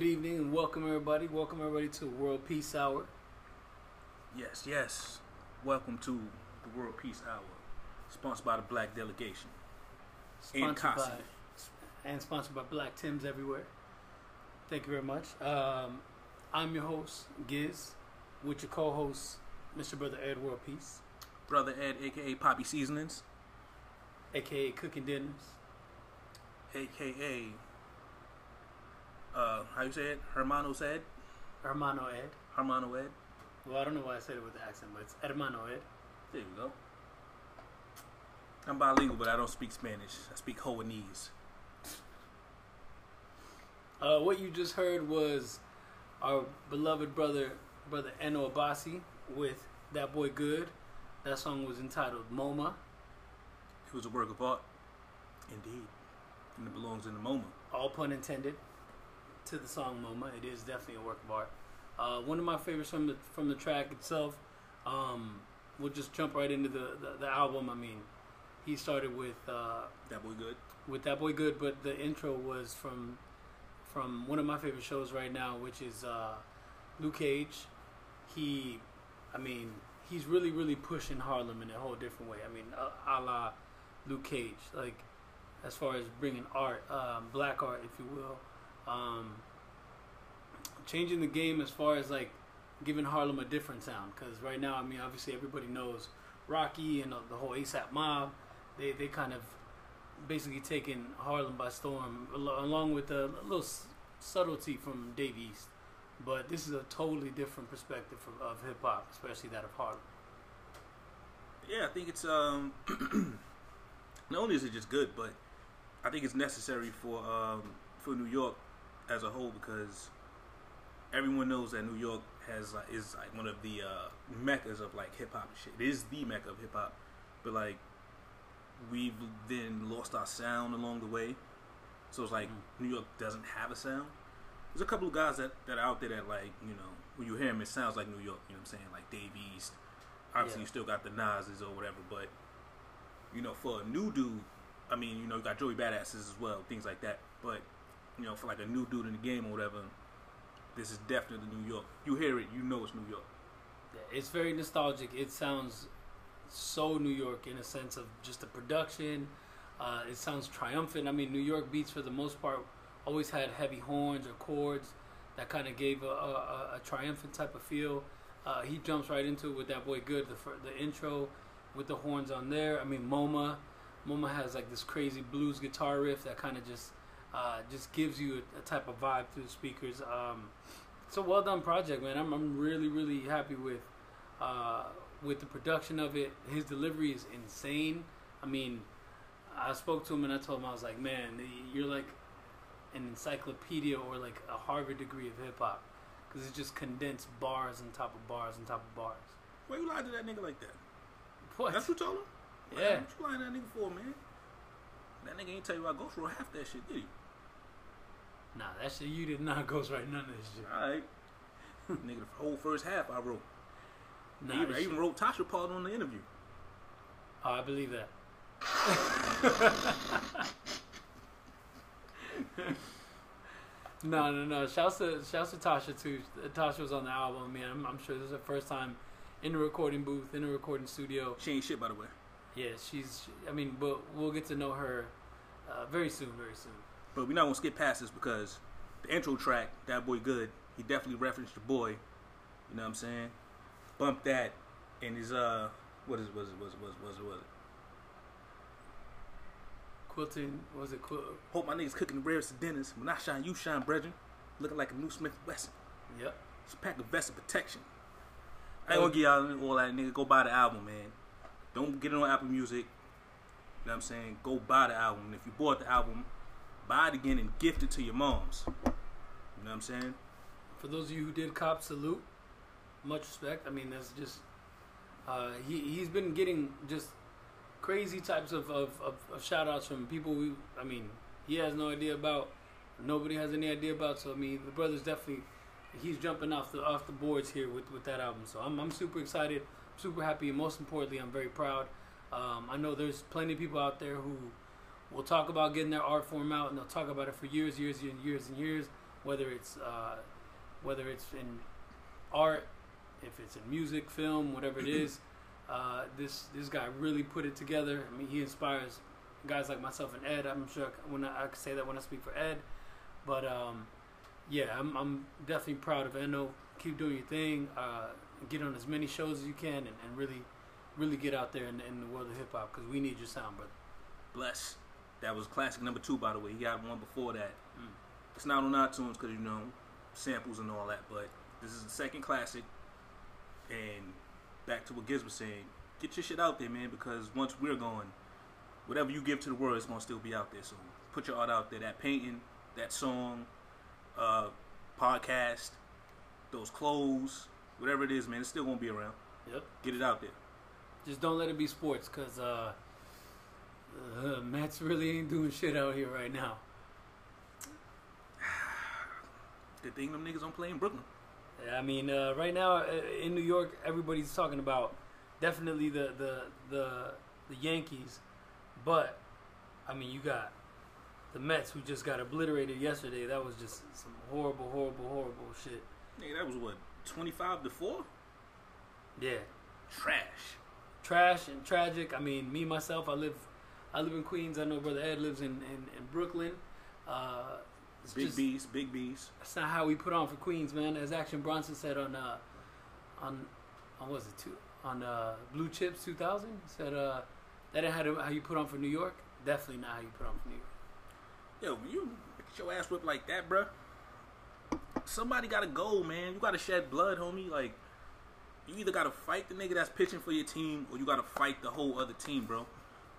Good evening and welcome everybody. Welcome everybody to World Peace Hour. Yes, yes. Welcome to the World Peace Hour, sponsored by the Black Delegation, sponsored by Black Tims everywhere. Thank you very much. I'm your host Giz, with your co-host Mr. Brother Ed World Peace. Brother Ed, aka Poppy Seasonings, aka Cooking Dinners, aka how you say it? Hermano Ed. Well, I don't know why I said it with the accent, but it's Hermano Ed. There you go. I'm bilingual, but I don't speak Spanish. I speak Hoanese. What you just heard was our beloved brother Eno Abbasi with That Boy Good. That song was entitled MoMA. It was a work of art, indeed, and it belongs in the MoMA. All pun intended. To the song MoMA, it is definitely a work of art. One of my favorites from the track itself. We'll just jump right into the album. I mean, he started with That Boy Good. With That Boy Good, but the intro was from one of my favorite shows right now, which is Luke Cage. He's really, really pushing Harlem in a whole different way. I mean, a la Luke Cage, like as far as bringing art, black art, if you will. Changing the game as far as like giving Harlem a different sound, because right now, I mean, obviously everybody knows Rocky and the whole ASAP Mob. They kind of basically taking Harlem by storm, along with a little subtlety from Dave East. But this is a totally different perspective of hip hop, especially that of Harlem. Yeah, I think it's not only is it just good, but I think it's necessary for New York as a whole, because everyone knows that New York is like one of the meccas of like hip hop and shit. It is the mecca of hip hop, but like we've then lost our sound along the way. So it's like New York doesn't have a sound. There's a couple of guys that are out there that, like, you know, when you hear them, it sounds like New York. You know what I'm saying? Like Dave East. Obviously, yeah. You still got the Nas's or whatever, but you know, for a new dude, I mean, you know, you got Joey Badasses as well, things like that, but. You know, for like a new dude in the game or whatever, this is definitely New York. You hear it, you know it's New York. Yeah, it's very nostalgic. It sounds so New York in a sense of just the production. It sounds triumphant. I mean, New York beats for the most part always had heavy horns or chords that kind of gave a triumphant type of feel. He jumps right into it with That Boy Good, the intro with the horns on there. I mean, MoMA has like this crazy blues guitar riff that kind of just gives you a type of vibe through the speakers. It's a well done project, man. I'm really, really happy with the production of it. His delivery is insane. I mean, I spoke to him and I told him, I was like, man, you're like an encyclopedia or like a Harvard degree of hip hop, because it's just condensed bars on top of bars on top of bars. Why you lying to that nigga like that? What? That's what you told him? Yeah. Man, what you lying to that nigga for, man? That nigga ain't tell you I ghost wrote half that shit, did he? Nah, that shit, you did not ghostwrite none of this shit. Alright. Nigga, the whole first half I wrote. Nah, I even wrote Tasha part on the interview. Oh, I believe that. No. Shouts to Tasha too. Tasha was on the album, man. I'm sure this is her first time in the recording booth, in the recording studio. She ain't shit, by the way. Yeah, but we'll get to know her very soon. But we're not going to skip past this, because the intro track, That Boy Good, he definitely referenced the boy, you know what I'm saying? Bump that, and his, hope my niggas cooking the rarest of dinners. When I shine, you shine, brethren. Looking like a new Smith Wesson. Yep. It's a pack of vest of protection. I ain't going to give y'all all that, nigga. Go buy the album, man. Don't get it on Apple Music. You know what I'm saying? Go buy the album. And if you bought the album, buy it again and gift it to your moms. You know what I'm saying? For those of you who did cop, salute. Much respect. I mean, that's just... He's been getting just crazy types of shout-outs from people he has no idea about. Nobody has any idea about. So, I mean, the brother's definitely... He's jumping off the boards here with that album. So, I'm super excited. Super happy, and most importantly, I'm very proud. I know there's plenty of people out there who will talk about getting their art form out, and they'll talk about it for years and years. whether it's in art, if it's in music, film, whatever it is. This guy really put it together. I mean, he inspires guys like myself and Ed. I'm sure I can say that when I speak for Ed. But yeah, I'm definitely proud of Eno. Keep doing your thing. Get on as many shows as you can, and really get out there in the world of hip hop, because we need your sound, brother. Bless. That was classic number 2, by the way. He got one before that. It's not on iTunes because, you know, samples and all that, but this is the second classic. And back to what Giz was saying, get your shit out there, man, because once we're gone, whatever you give to the world is going to still be out there. So put your art out there. That painting, that song, podcast, those clothes, whatever it is, man, it's still going to be around. Yep. Get it out there. Just don't let it be sports, because Mets really ain't doing shit out here right now. Good thing them niggas don't play in Brooklyn. I mean, right now in New York, everybody's talking about definitely the Yankees, but I mean, you got the Mets who just got obliterated yesterday. That was just some horrible shit. Nigga, that was what, 25-4? Yeah, trash and tragic. I mean, me myself, I live in Queens. I know Brother Ed lives in Brooklyn. Big B's. That's not how we put on for Queens, man. As Action Bronson said on Blue Chips 2000, said that ain't how you put on for New York. Definitely not how you put on for New York. Yo, you get your ass whipped like that, bruh, somebody gotta go, man. You gotta shed blood, homie. Like, you either gotta fight the nigga that's pitching for your team, or you gotta fight the whole other team, bro.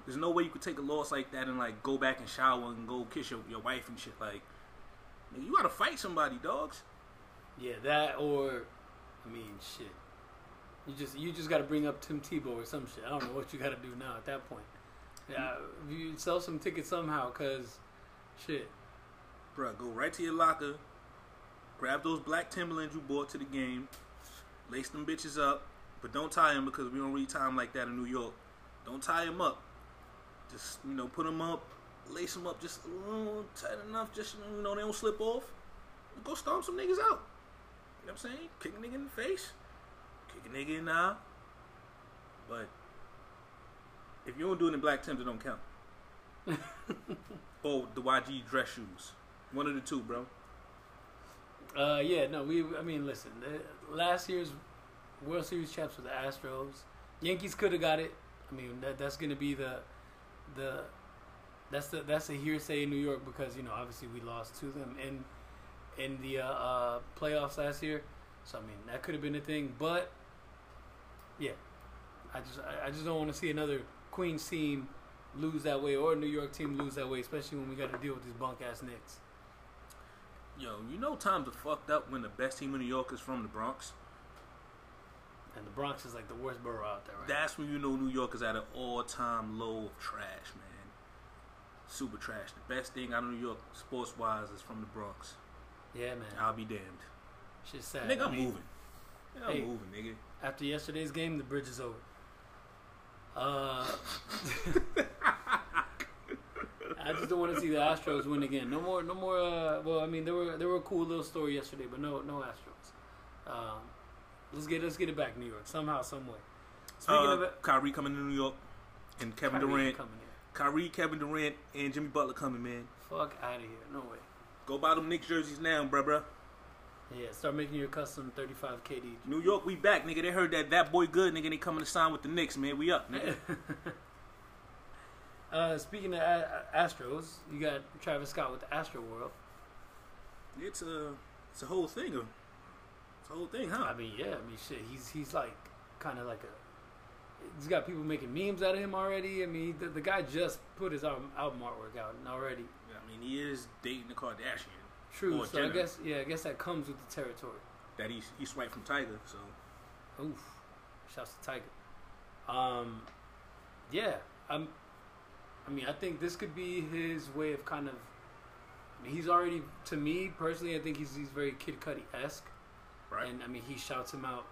There's no way you could take a loss like that and like go back and shower and go kiss your wife and shit. Like, you gotta fight somebody, dogs. Yeah, that, or I mean, shit. You just gotta bring up Tim Tebow or some shit. I don't know what you gotta do now at that point. Yeah, you sell some tickets somehow, cause shit. Bruh, go right to your locker, grab those black Timberlands you bought to the game, lace them bitches up, but don't tie them, because we don't really tie them like that in New York. Don't tie them up. Just, you know, put them up. Lace them up just a little tight enough, just, you know, they don't slip off. Go stomp some niggas out. You know what I'm saying? Kick a nigga in the face, kick a nigga in the eye. But if you don't do it in black Timbs, it don't count. Or the YG dress shoes. One of the two, bro. Yeah, no, I mean, listen, last year's World Series champs were the Astros. Yankees could have got it. I mean, that's gonna be the That's a hearsay in New York, because, you know, obviously we lost to them in the playoffs last year, so I mean that could have been a thing. But yeah, I just don't want to see another Queens team lose that way, or a New York team lose that way, especially when we got to deal with these bunk ass Knicks. Yo, you know times are fucked up when the best team in New York is from the Bronx, and the Bronx is like the worst borough out there. Right? That's when you know New York is at an all time low of trash, man. Super trash. The best thing out of New York sports wise is from the Bronx. Yeah, man. I'll be damned. Shit's sad. Nigga, I'm moving. Nigga, I'm moving, nigga. After yesterday's game, the bridge is over. I just don't want to see the Astros win again. No more. Well, I mean, there were a cool little story yesterday, but no Astros. Let's get it back, New York, somehow, some way. Speaking of it, Kyrie coming to New York, and Kevin Durant coming here. Kyrie, Kevin Durant, and Jimmy Butler coming, man. Fuck out of here. No way. Go buy them Knicks jerseys now, bruh. Yeah, start making your custom 35 KD. New York, we back, nigga. They heard that boy good, nigga. They coming to sign with the Knicks, man. We up, nigga. Speaking of Astros, you got Travis Scott with the Astro World. It's a whole thing. It's a whole thing, huh? I mean, yeah. I mean, shit. He's like kind of like a... He's got people making memes out of him already. I mean, the guy just put his album artwork out already. Yeah, I mean, he is dating the Kardashian. True. So Jenner. I guess that comes with the territory. That he swiped from Tiger. So, oof, shouts to Tiger. Yeah. I mean, I think this could be his way of kind of... I mean, he's already, to me personally, I think he's very Kid Cudi-esque. Right. And I mean, he shouts him out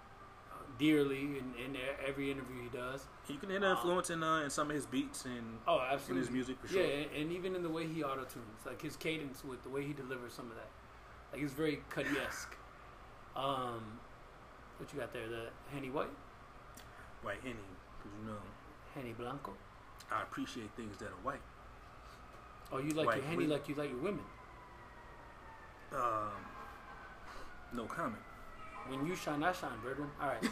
dearly in every interview he does. You can hear the influence in some of his beats and in his music, for sure. Yeah, and even in the way he auto-tunes, like his cadence with the way he delivers some of that. Like, it's very Cudi-esque. What you got there? The Henny White? White Henny, because you know. Henny Blanco. I appreciate things that are white. Oh, you like white your Henny women. Like you like your women? No comment. When you shine, I shine, brethren. All right. You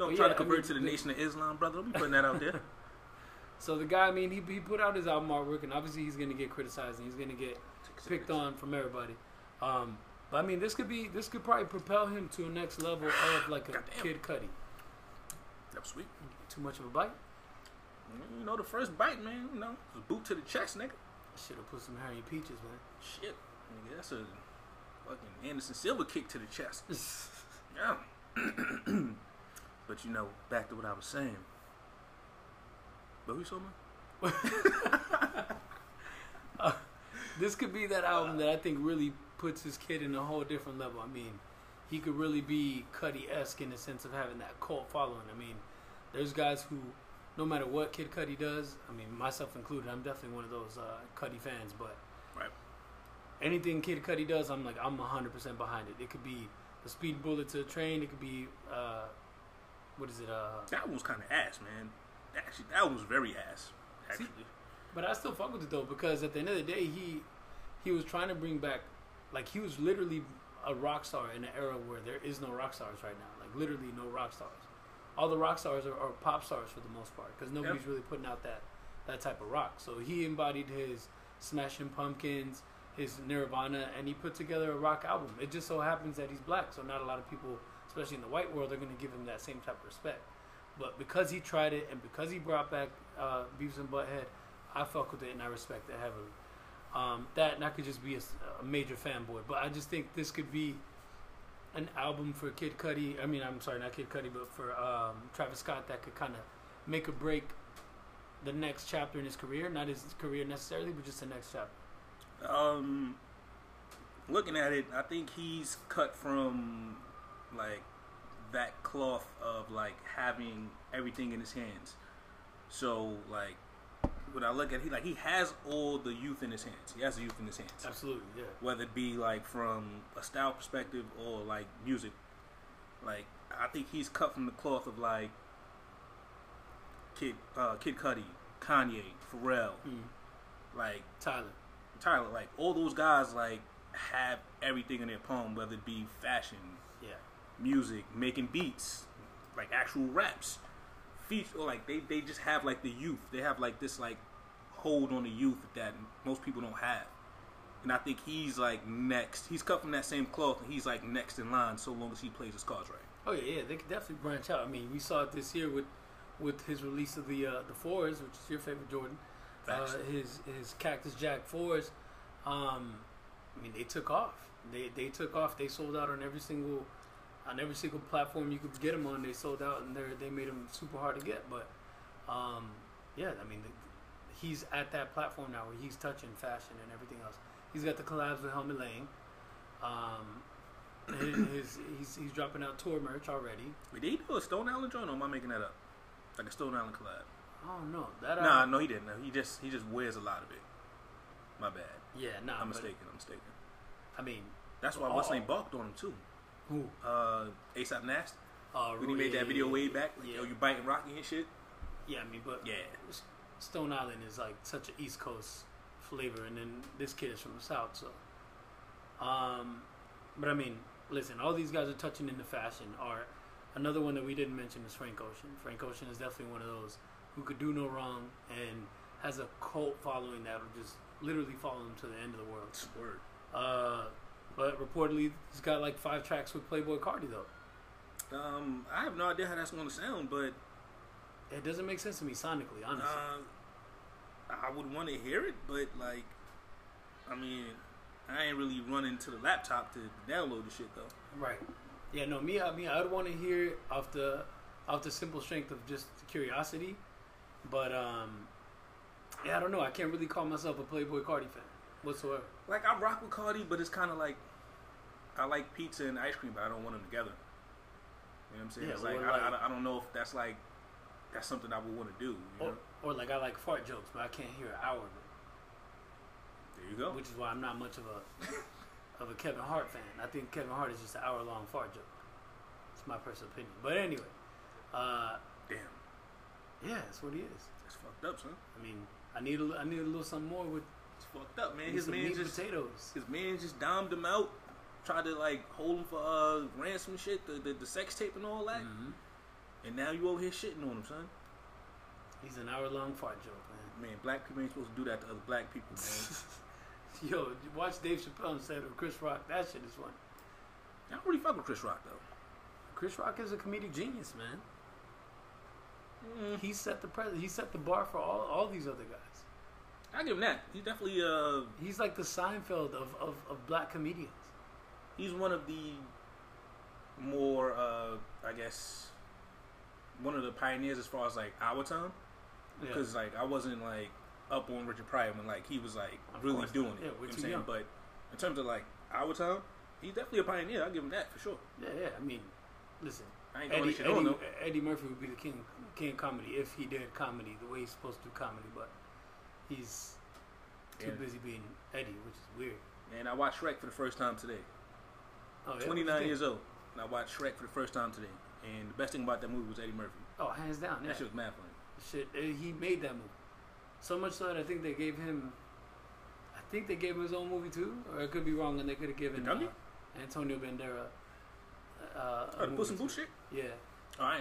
know, I'm trying to convert to the Nation of Islam, brother. Don't be putting that out there. So the guy, I mean, he put out his album artwork, and obviously he's going to get criticized, and he's going to get picked on from everybody. But, I mean, this could probably propel him to a next level of, like, a Goddamn. Kid Cudi. That was sweet. Too much of a bite? You know, the first bite, man, you know, was boot to the chest, nigga. I should have put some Harry Peaches, man. Shit. Nigga, that's a fucking Anderson Silva kick to the chest. Yeah. But, you know, back to what I was saying. But we saw me. This could be that album that I think really puts his kid in a whole different level. I mean, he could really be Cudi-esque in the sense of having that cult following. I mean, there's guys who, no matter what Kid Cudi does, I mean, myself included, I'm definitely one of those Cudi fans, but right. Anything Kid Cudi does, I'm like, I'm 100% behind it. It could be a speed bullet to a train. It could be, what is it? That one's kind of ass, man. Actually, that was very ass, actually. See, but I still fuck with it, though, because at the end of the day, he was trying to bring back, like, he was literally a rock star in an era where there is no rock stars right now. Like, literally no rock stars. All the rock stars are pop stars for the most part, because nobody's really putting out that type of rock. So he embodied his Smashing Pumpkins, his Nirvana, and he put together a rock album. It just so happens that he's black, so not a lot of people, especially in the white world, are going to give him that same type of respect. But because he tried it and because he brought back Beavis and Butthead, I fuck with it and I respect it heavily. That and I could just be a major fanboy. But I just think this could be an album for Kid Cudi. I mean, I'm sorry, not Kid Cudi, but for Travis Scott that could kind of make or break the next chapter in his career. Not his career necessarily, but just the next chapter. Looking at it, I think he's cut from, like, that cloth of, like, having everything in his hands. So, like, when I look at it, he has all the youth in his hands. He has the youth in his hands. Absolutely, yeah. Whether it be, like, from a style perspective or, like, music. Like, I think he's cut from the cloth of, like, Kid Cudi, Kanye, Pharrell, like, Tyler, like, all those guys, like, have everything in their palm, whether it be fashion, music, making beats, like actual raps, feet, or like they just have like the youth. They have like this like hold on the youth that most people don't have. And I think he's like next. He's cut from that same cloth, and he's like next in line so long as he plays his cards right. Oh yeah, they could definitely branch out. I mean, we saw it this year with his release of the Fours, which is your favorite Jordan. His Cactus Jack Fours. I mean, they took off. They took off. They sold out on every single platform you could get them on. They sold out, and they made them super hard to get. But, yeah, I mean, he's at that platform now where he's touching fashion and everything else. He's got the collabs with Helmet Lane. He's dropping out tour merch already. Wait, did he do a Stone Island joint, or am I making that up? Like a Stone Island collab? I don't know. No, he didn't. He just wears a lot of it. My bad. Yeah, nah. I'm mistaken. I mean, that's why What's Name balked on him too. Who? ASAP Nasty. When he made that video way back, like, yo, you biting Rocky and shit. Yeah, I mean, but yeah, Stone Island is like such an East Coast flavor, and then this kid is from the South, so. But I mean, listen, all these guys are touching into fashion. Art. Another one that we didn't mention is Frank Ocean. Frank Ocean is definitely one of those who could do no wrong and has a cult following that will just literally follow him to the end of the world. Word. But reportedly, he's got like 5 tracks with Playboi Carti, though. I have no idea how that's going to sound, but it doesn't make sense to me sonically, honestly. I would want to hear it, but like, I mean, I ain't really running to the laptop to download the shit, though. Right. Yeah. No. Me. I'd want to hear it off the simple strength of just curiosity, but yeah, I don't know. I can't really call myself a Playboi Carti fan whatsoever. Like, I rock with Cardi, but it's kind of like, I like pizza and ice cream, but I don't want them together. You know what I'm saying? Yeah, it's like, I don't know if that's like, that's something I would want to do. You know? Or like, I like fart jokes, but I can't hear an hour of it. There you you go. Which is why I'm not much of a of a Kevin Hart fan. I think Kevin Hart is just an hour-long fart joke. It's my personal opinion. But anyway. Damn. Yeah, that's what he is. That's fucked up, son. I mean, I need a little something more with... It's fucked up, man. His man just... potatoes. His man just domed him out. Tried to, like, hold him for ransom shit, the sex tape and all that. Mm-hmm. And now you over here shitting on him, son. He's an hour-long fart joke, man. Man, black people ain't supposed to do that to other black people, man. Yo, watch Dave Chappelle instead of Chris Rock. That shit is funny. I don't really fuck with Chris Rock, though. Chris Rock is a comedic genius, man. Mm. He set the bar for all these other guys. I give him that. He's definitely he's like the Seinfeld of black comedians. He's one of the more I guess one of the pioneers as far as like our time. Because yeah. Like I wasn't like up on Richard Pryor when like he was like of really doing it. Yeah, we're too young. But in terms of like our time, he's definitely a pioneer. I'll give him that for sure. Yeah, yeah. I mean, listen. Eddie Murphy would be the king of comedy if he did comedy the way he's supposed to do comedy, but he's too busy being Eddie, which is weird. And I watched Shrek for the first time today. Oh, yeah, 29 years old, and I watched Shrek for the first time today. And the best thing about that movie was Eddie Murphy. Oh, hands down. Yeah. That shit was mad funny. Shit, he made that movie. So much so that I think they gave him his own movie too, or I could be wrong, and they could have given Antonio Banderas. The Puss in Boots shit? Yeah. Oh, I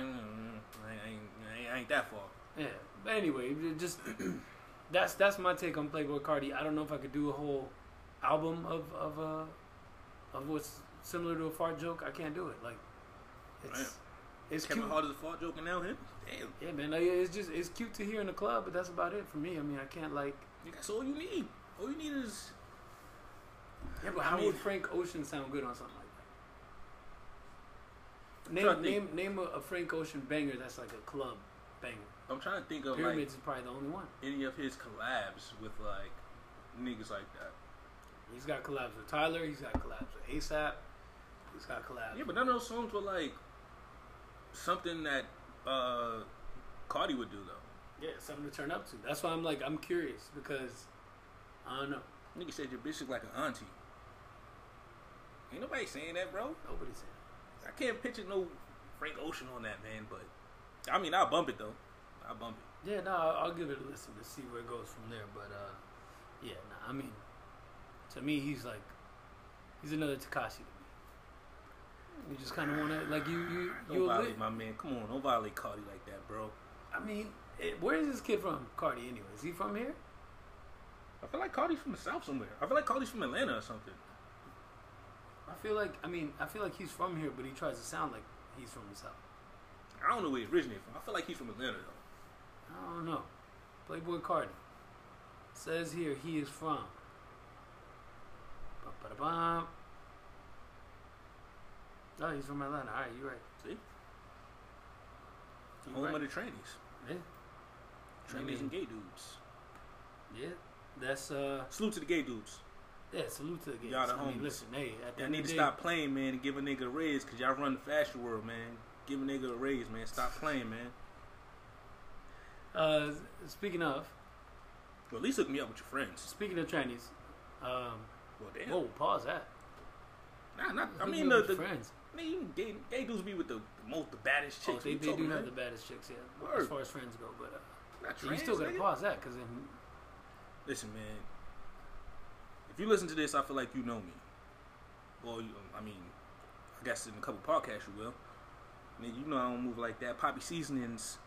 ain't that far. Yeah. But anyway, just that's my take on Playboi Carti. I don't know if I could do a whole album of what's similar to a fart joke. I can't do it. Like it's Kevin Hart is a fart joke and now him. Damn. Yeah, man. Like, it's cute to hear in the club, but that's about it for me. I mean, I can't like. That's all you need. All you need is. Yeah, but how would Frank Ocean sound good on something like? Name a Frank Ocean banger that's like a club banger. I'm trying to think of Pyramids is probably the only one. Any of his collabs with like niggas like that. He's got collabs with Tyler. He's got collabs with ASAP. He's got collabs. Yeah, but none of those songs were like something that Carti would do though. Yeah, something to turn up to. That's why I'm like I'm curious because I don't know. Nigga said your bitch is like an auntie. Ain't nobody saying that, bro. Nobody saying. I can't picture no Frank Ocean on that, man, but I mean, I'll bump it, though. I'll bump it. Yeah, no, I'll give it a listen to see where it goes from there, but, yeah, no, I mean, to me, he's another Tekashi to me. You just kind of want to, like, don't violate my man. Come on, don't violate Carti like that, bro. I mean, where is this kid from, Carti, anyway? Is he from here? I feel like Carti's from the South somewhere. I feel like Carti's from Atlanta or something. I feel like he's from here, but he tries to sound like he's from the South. I don't know where he originated from. I feel like he's from Atlanta, though. I don't know. Playboi Carti says here he is from. Ba-ba-da-bum. Oh, he's from Atlanta. All right, you're right. See? Home of the trannies. Yeah. Trannies and gay dudes. Yeah. That's, salute to the gay dudes. Yeah, salute to the gays. Y'all the homies. Listen, hey, y'all need to stop playing, man, and give a nigga a raise, because y'all run the fashion world, man. Give a nigga a raise, man. Stop playing, man. Speaking of. Well, at least hook me up with your friends. Speaking of trannies. Well, damn. Whoa, pause that. Friends. Man, gay dudes be with the baddest chicks. Oh, they do have the baddest chicks, yeah. Word. As far as friends go, but. Not trans, you still got to pause that, because then. Listen, man. If you listen to this, I feel like you know me. Well, I mean, I guess in a couple podcasts you will. I mean, you know I don't move like that. Poppy Seasonings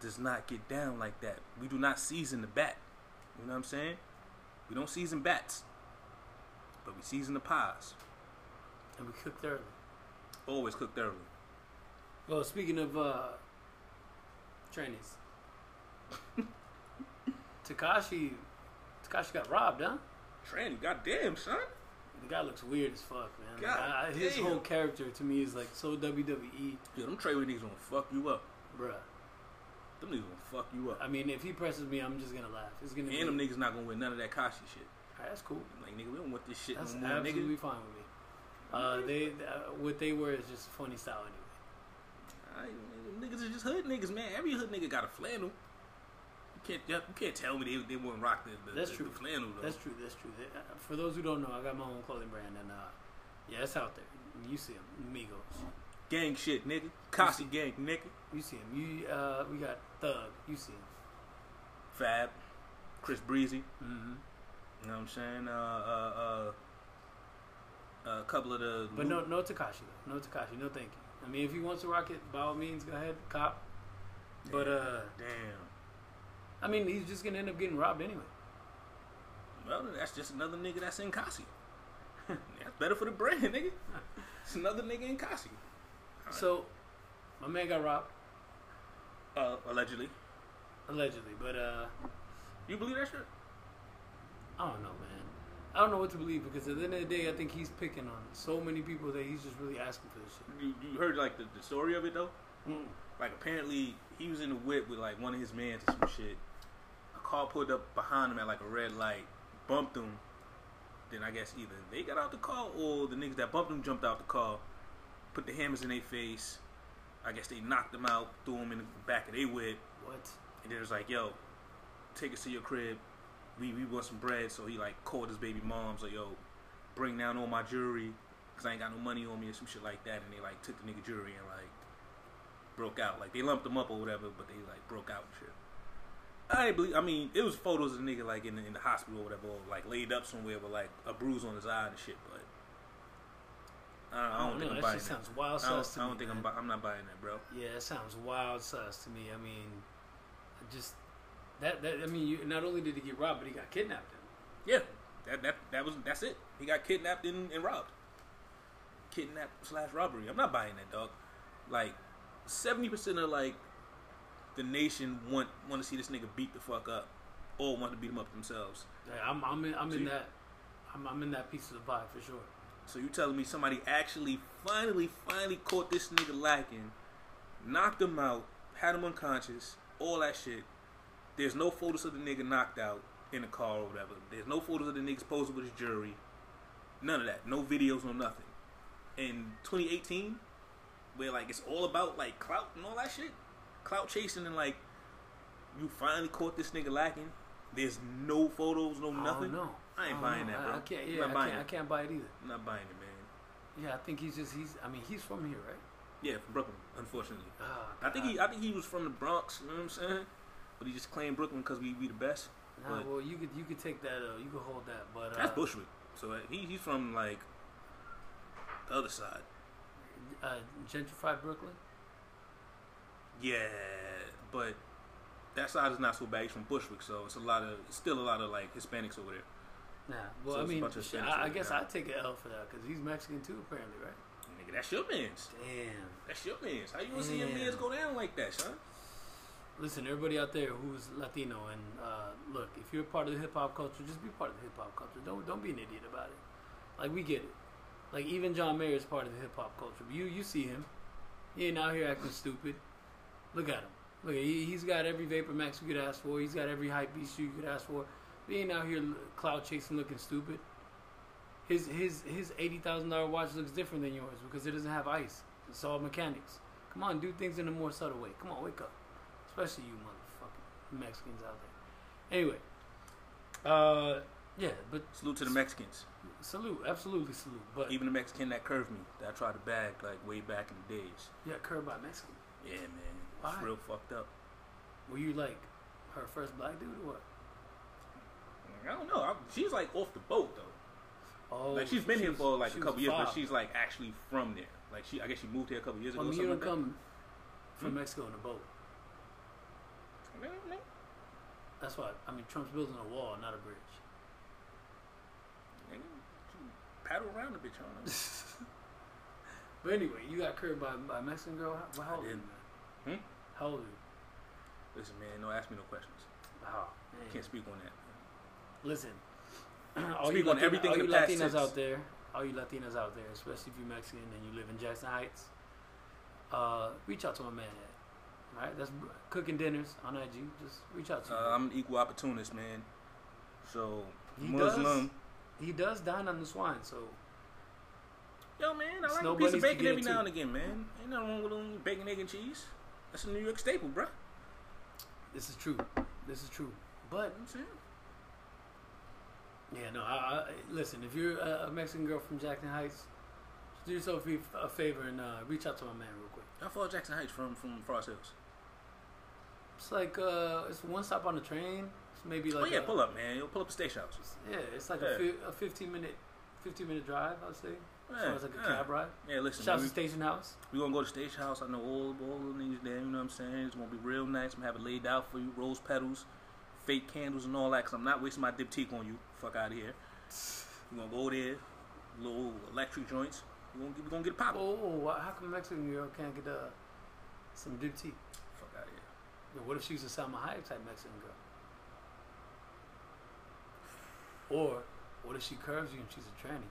does not get down like that. We do not season the bat. You know what I'm saying? We don't season bats. But we season the pies. And we cook thoroughly. Always cook thoroughly. Well, speaking of trannies. Tekashi got robbed, huh? Tranny, goddamn, son. The guy looks weird as fuck, man. God, like, his whole character to me is like so WWE. Yo, them Treyway niggas gonna fuck you up, bruh. Them niggas gonna fuck you up. I mean, if he presses me, I'm just gonna laugh. And them niggas not gonna win none of that Kashi shit. All right, that's cool. I'm like, nigga, we don't want this shit. That's no more, nigga. That's absolutely fine with me. What they wear is just funny style anyway. All right, niggas is just hood niggas, man. Every hood nigga got a flannel. You can't tell me they wouldn't rock the flannel though. That's true. For those who don't know, I got my own clothing brand, and yeah, it's out there. You see them, Migos, gang shit, nigga, Kasi gang, nigga. You see him. You we got Thug. You see him. Fab, Chris Breezy. Mm-hmm. You know what I'm saying? A couple of the. But no Tekashi though. No Tekashi. No, thank you. I mean, if he wants to rock it, by all means, go ahead, cop. But damn. I mean, he's just gonna end up getting robbed anyway. Well, that's just another nigga that's in Kasi. That's better for the brand, nigga. It's another nigga in Kasi. Right. So, my man got robbed. Allegedly, but you believe that shit? I don't know, man. I don't know what to believe because at the end of the day, I think he's picking on so many people that he's just really asking for this shit. You heard like the story of it though? Mm. Like apparently he was in the whip with like one of his mans or some shit. A car pulled up behind him at like a red light, bumped him. Then I guess either they got out the car or the niggas that bumped him jumped out the car, put the hammers in their face. I guess they knocked them out, threw them in the back of their whip. What? And they was like, yo, take us to your crib. We want some bread. So he like called his baby mom. So yo, bring down all my jewelry because I ain't got no money on me or some shit like that. And they like took the nigga jewelry and like broke out. Like they lumped him up or whatever, but they like broke out and shit. I mean, it was photos of the nigga like in the hospital or whatever, or like laid up somewhere with like a bruise on his eye and shit. But I don't think I'm buying that. Sounds wild sus to me. I don't think I'm not buying that, bro. Yeah, that sounds wild sus to me. I mean, just that. I mean, not only did he get robbed, but he got kidnapped. Yeah, that's it. He got kidnapped and robbed. Kidnapped/robbery. I'm not buying that, dog. Like 70% of like the nation want to see this nigga beat the fuck up, or want to beat him up themselves. Yeah, I'm in that piece of the vibe for sure. So you telling me somebody actually finally caught this nigga lacking, knocked him out, had him unconscious, all that shit. There's no photos of the nigga knocked out in the car or whatever. There's no photos of the niggas posing with his jewelry. None of that. No videos, no nothing. In 2018, where like it's all about like clout and all that shit, clout chasing, and like you finally caught this nigga lacking. There's no photos, no nothing. No. I ain't buying that, bro. I can't. Yeah, I can't buy it either. I'm not buying it, man. Yeah, I think he's. I mean, he's from here, right? Yeah, from Brooklyn. Unfortunately, I think he was from the Bronx. You know what I'm saying? But he just claimed Brooklyn because we the best. Nah, well, you could take that. You could hold that. But that's Bushwick. So he's from like the other side. Gentrified Brooklyn. Yeah, but that side is not so bad. He's from Bushwick, so it's still a lot of like Hispanics over there. Nah, well, so I mean, I guess I take an L for that because he's Mexican too, apparently, right? Nigga, that's your man's. Damn, that's your man's. How you gonna see your man's go down like that, son? Listen, everybody out there who's Latino, and look, if you're part of the hip hop culture, just be part of the hip hop culture. Don't be an idiot about it. Like we get it. Like even John Mayer is part of the hip hop culture. You see him, he ain't out here acting stupid. Look at him. Look, he's got every Vapor Max you could ask for. He's got every hype beast you could ask for. He ain't out here cloud chasing, looking stupid. His $80,000 watch looks different than yours because it doesn't have ice. It's all mechanics. Come on, do things in a more subtle way. Come on, wake up. Especially you motherfucking Mexicans out there. Anyway, yeah, but salute to the Mexicans. Salute, absolutely salute. But even the Mexican that curved me, that I tried to bag like way back in the days. Yeah, curved by Mexican. Yeah, man. Why? It's real fucked up. Were you like her first black dude or what? I don't know. She's like off the boat though. Oh, like she's been here for like a couple years, but she's like actually from there. Like I guess she moved here a couple years ago. I mean, you don't come from Mexico on a boat. That's why Trump's building a wall, not a bridge. And paddle around a bitch on it. But anyway, you got curved by a Mexican girl. How old are you? Man? How old are you? Listen, man, don't ask me no questions. Wow, man. Can't speak on that. Listen, all you Latinos out there, especially if you're Mexican and you live in Jackson Heights, reach out to my man. All right, that's cooking dinners on IG. Just reach out to me. I'm an equal opportunist, man. So Muslim, he does dine on the swine. So yo, man, I like a piece of bacon every now and again, man. Ain't nothing wrong with bacon, egg, and cheese. That's a New York staple, bruh. This is true. This is true. But yeah, no. Listen, if you're a Mexican girl from Jackson Heights, do yourself a favor and reach out to my man real quick. How far Jackson Heights from Forest Hills? It's like it's one stop on the train. It's maybe like pull up, man. You'll pull up the station house. Yeah, it's like a 15 minute drive, I'd say. Yeah, so it's like a cab ride. Yeah, listen. Shout out to Station House. We're going to go to Station House. I know all the niggas there. You know what I'm saying? It's going to be real nice. I'm going to have it laid out for you. Rose petals, fake candles and all that, because I'm not wasting my Diptyque on you. Fuck out of here. We're going to go there. Little electric joints. We're going to get a pop. Oh, how come Mexican girl can't get some Diptyque? Fuck out of here. Yo, what if she's a Salma Hayek type Mexican girl? Or what if she curves you and she's a tranny?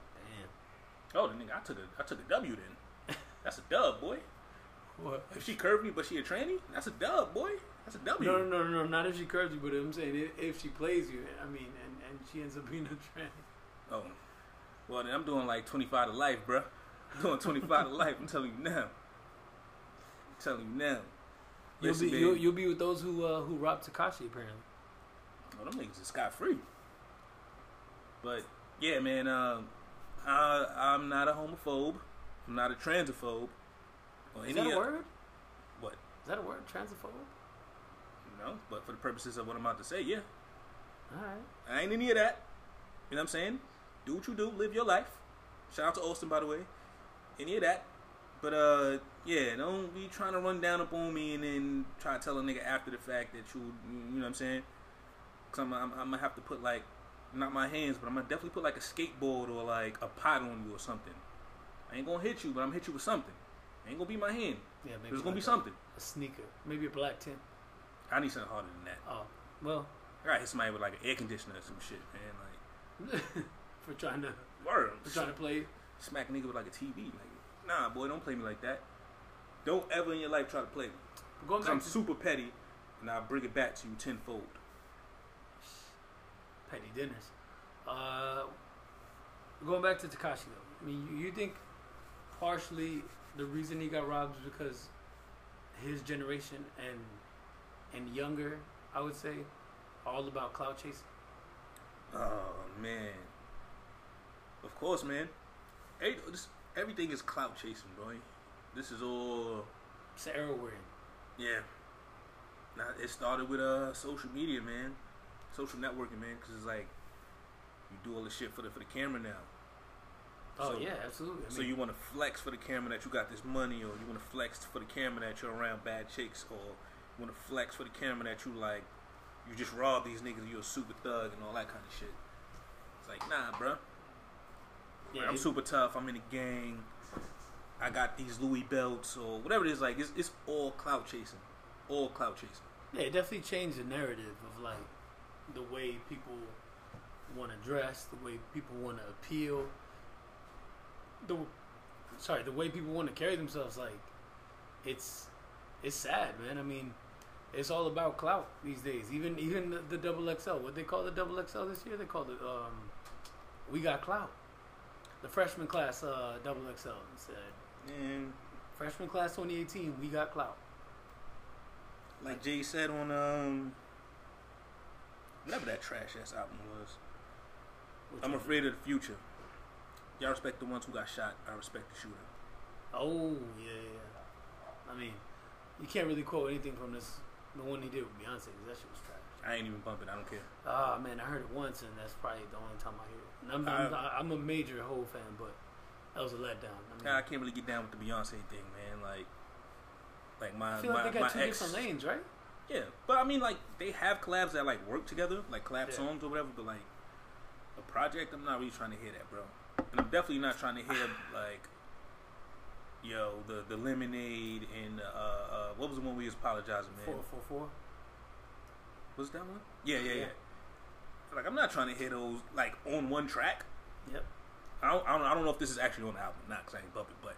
Oh, the nigga, I took a W then. That's a dub, boy. What? If she curved me, but she a tranny, that's a dub, boy. That's a W. No. Not if she curves you, but I'm saying if she plays you, I mean, and she ends up being a tranny. Oh. Well, then I'm doing like 25 to life, bro. I'm doing 25 to life. I'm telling you now. I'm telling you now. Listen, you'll be with those who robbed Tekashi, apparently. Well, them niggas is scot-free. But, yeah, man, I'm not a homophobe. I'm not a transphobe. Is that a word? What? Is that a word? Transphobe? No, but for the purposes of what I'm about to say, yeah. Alright. I ain't any of that. You know what I'm saying? Do what you do. Live your life. Shout out to Austin, by the way. Any of that. But, yeah, don't be trying to run down upon me and then try to tell a nigga after the fact that you know what I'm saying? Because I'm going to have to put, like, not my hands, but I'm gonna definitely put like a skateboard or like a pot on you or something. I ain't gonna hit you, but I'm gonna hit you with something. It ain't gonna be my hand. Yeah, maybe it's gonna be something. A sneaker, maybe a black tin. I need something harder than that. Oh, well, I gotta hit somebody with like an air conditioner or some shit, man. Like for trying to play. Smack nigga with like a TV. Like, nah, boy, don't play me like that. Don't ever in your life try to play me. Because I'm super petty, and I'll bring it back to you tenfold. Petty dinners. Going back to Tekashi though, I mean, you think partially the reason he got robbed is because his generation and younger, I would say, are all about clout chasing? Oh man, of course, man. Everything is clout chasing, bro. This is all. It's the era we're in. Yeah. Now it started with social media, man. Social networking, man, because it's like you do all this shit for the camera now. Oh, so, yeah, absolutely. So you want to flex for the camera that you got this money, or you want to flex for the camera that you're around bad chicks, or you want to flex for the camera that you like, you just robbed these niggas, you're a super thug, and all that kind of shit. It's like, nah, bro. Yeah, I'm super tough. I'm in a gang. I got these Louis belts, or whatever it is. Like, it's all clout chasing. All clout chasing. Yeah, it definitely changed the narrative of, like, the way people want to dress, the way people want to appeal, the way people want to carry themselves. Like, it's sad, man. I mean, it's all about clout these days. Even the double XL, what they call the double XL this year, they called it we got clout. The freshman class double XL said, freshman class 2018, we got clout. Like Jay said on whatever that trash ass album was. I'm afraid of the future. Y'all respect the ones who got shot. I respect the shooter. Oh yeah. I mean, you can't really quote anything from this. The one he did with Beyonce, cause that shit was trash. I ain't even bump it. I don't care. Ah man, I heard it once, and that's probably the only time I hear it. And I'm a major Hov fan, but that was a letdown. I mean, I can't really get down with the Beyonce thing, man. Like my, I feel like my, they got two different lanes, right? Yeah, but I mean, like, they have collabs that, like, work together, like, collab songs or whatever, but, like, a project, I'm not really trying to hear that, bro. And I'm definitely not trying to hear, like, yo, the Lemonade and, what was the one we was apologizing, man? 444? Was that one? Yeah. So, like, I'm not trying to hear those, like, on one track. Yep. I don't know if this is actually on the album, not because I ain't bumping, but,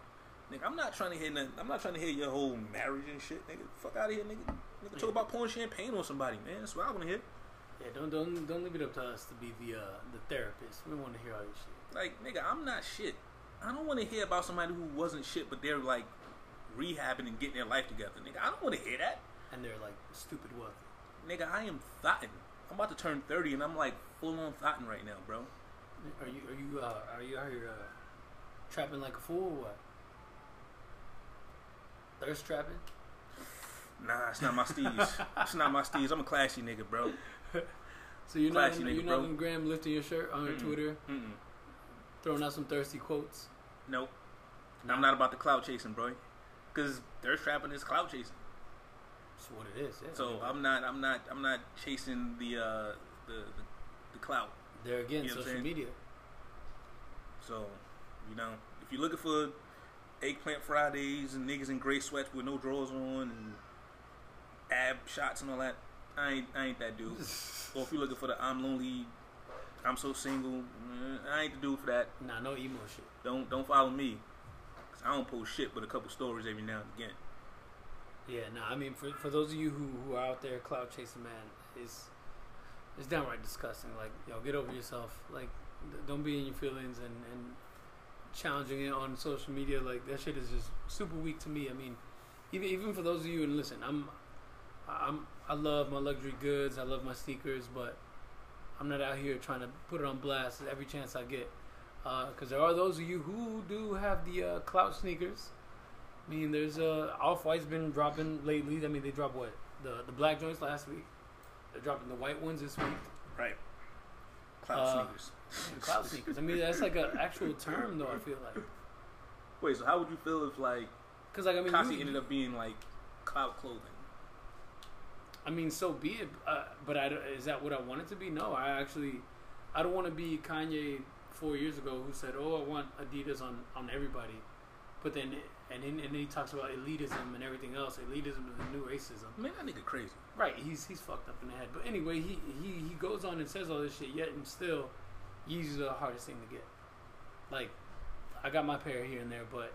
nigga, I'm not trying to hear nothing. I'm not trying to hear your whole marriage and shit, nigga. Fuck out of here, nigga. Nigga, talk about pouring champagne on somebody, man. That's what I want to hear. Yeah, don't leave it up to us to be the therapist. We don't want to hear all this shit. Like, nigga, I'm not shit. I don't want to hear about somebody who wasn't shit, but they're like rehabbing and getting their life together, nigga. I don't want to hear that. And they're like stupid wealthy. nigga, I am thotting. I'm about to turn 30, and I'm like full on thotting right now, bro. Are you out here trapping like a fool or what? Thirst trapping? Nah, it's not my steez. It's not my steez. I'm a classy nigga, bro. So you're not on Graham lifting your shirt on your Twitter, throwing out some thirsty quotes? Nope. And I'm not about the clout chasing, bro. Cause thirst trapping is clout chasing. That's what it is. Yeah. So I'm not chasing the clout. There again, you know social media. So, you know, if you're looking for eggplant Fridays and niggas in gray sweats with no drawers on and ab shots and all that, I ain't that dude. Or if you're looking for the I'm lonely, I'm so single, I ain't the dude for that. Nah, no emo shit. Don't follow me. Cause I don't post shit but a couple stories every now and again. Yeah, nah, I mean for those of you who are out there clout chasing, man, it's downright disgusting. Like, yo, get over yourself. Like, don't be in your feelings and challenging it on social media. Like, that shit is just super weak to me. I mean, even for those of you, and listen, I love my luxury goods, I love my sneakers, but I'm not out here trying to put it on blast every chance I get. Because there are those of you who do have the clout sneakers. I mean, there's Off-White's been dropping lately. I mean, they dropped what? The black joints last week. They're dropping the white ones this week. Right. Cloud sneakers. Cloud sneakers. I mean, that's like an actual term, though, I feel like. Wait, so how would you feel if, like, because, like, I mean, Kasi ended up being, like, cloud clothing? I mean, so be it. But is that what I want it to be? No, I don't want to be Kanye 4 years ago who said, oh, I want Adidas on everybody. But then, and then he talks about elitism and everything else. Elitism is the new racism. Man, that nigga crazy. Right, he's fucked up in the head. But anyway, he goes on and says all this shit, yet and still, Yeezys are the hardest thing to get. Like, I got my pair here and there, but...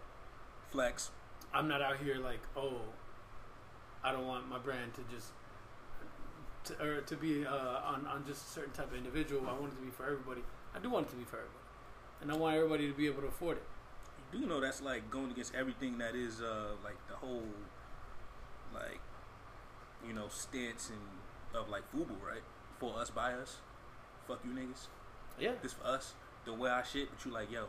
Flex. I'm not out here like, oh, I don't want my brand to just... to be on just a certain type of individual. I want it to be for everybody. I do want it to be for everybody. And I want everybody to be able to afford it. Do you know that's like going against everything that is like the whole, like, you know, stance and of like FUBU, right? For us, by us. Fuck you niggas. Yeah. This for us. Don't wear our shit, but you like, yo.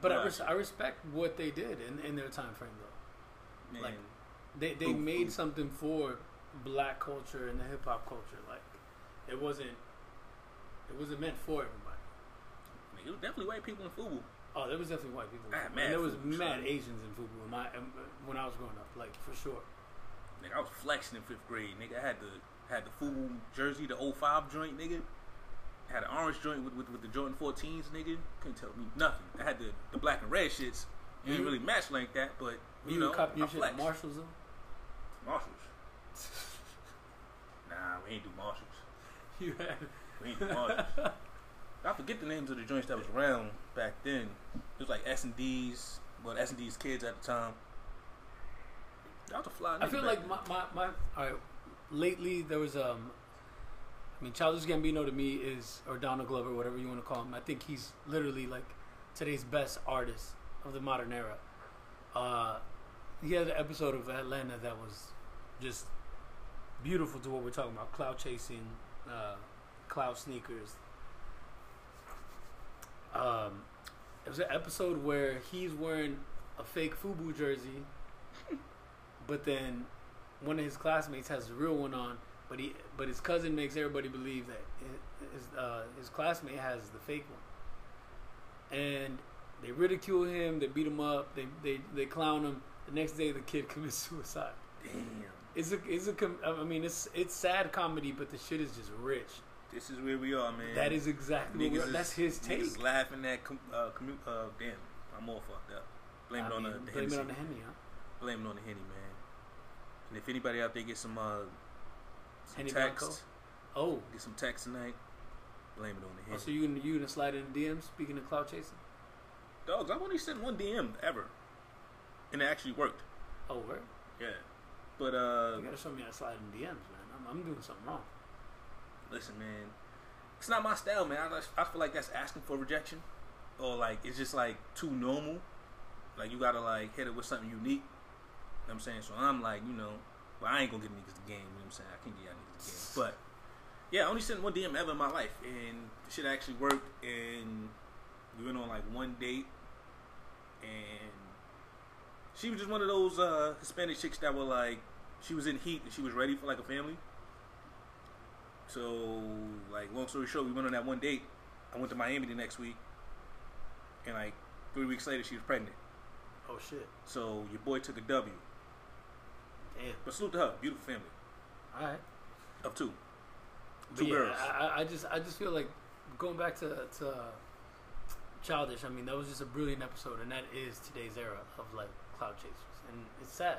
But I respect what they did in their time frame though. Man. Like they made something for black culture and the hip hop culture. Like it wasn't meant for everybody. I mean, it was definitely white people in FUBU. Oh, there was definitely white people. There was mad Asians in FUBU when I was growing up, like, for sure. Nigga, I was flexing in 5th grade, nigga. I had the FUBU jersey, the 05 joint, nigga. I had an orange joint with the Jordan 14s, nigga. Couldn't tell me nothing. I had the black and red shits. It didn't really match like that, but, you know, I flexed. You shit Marshalls, though? Marshalls? Nah, we ain't do Marshalls. We ain't do Marshalls. I forget the names of the joints that was around back then. It was like S&D's, well, S&D's Kids at the time. That was a fly nigga. I feel like my alright, lately there was I mean, Childish Gambino to me is, or Donald Glover, whatever you want to call him, I think he's literally like today's best artist of the modern era. He had an episode of Atlanta that was just beautiful to what we're talking about. Cloud chasing, cloud sneakers. It was an episode where he's wearing a fake FUBU jersey, but then one of his classmates has the real one on. But his cousin makes everybody believe that his classmate has the fake one, and they ridicule him. They beat him up. They clown him. The next day, the kid commits suicide. Damn. It's sad comedy, but the shit is just rich. This is where we are, man. That is exactly what that's his take. Niggas laughing at damn, I'm all fucked up. Blame it on the Henny, huh? Blame it on the Henny, man. And if anybody out there gets some Henny text, Blanco? Oh, get some text tonight. Blame it on the Henny. Oh, so you gonna slide in the DMs? Speaking of cloud chasing, dogs, I've only sent one DM ever, and it actually worked. Oh, right? Yeah, but you gotta show me how to slide in DMs, man. I'm doing something wrong. Listen, man, it's not my style, man. I feel like that's asking for rejection, or like it's just like too normal. Like you gotta like hit it with something unique. You know what I'm saying? So I'm like, you know, But I ain't gonna give niggas the game, you know what I'm saying? I can't give y'all niggas the game. But yeah, I only sent one DM ever in my life, and shit actually worked. And we went on like one date, and she was just one of those Hispanic chicks that were like, she was in heat and she was ready for like a family. So like, long story short, we went on that one date. I went to Miami the next week, and like 3 weeks later, she was pregnant. Oh shit! So your boy took a W. Damn. But salute to her, beautiful family. All right. Of two girls. I just feel like going back to Childish. I mean, that was just a brilliant episode, and that is today's era of like cloud chasers, and it's sad, man.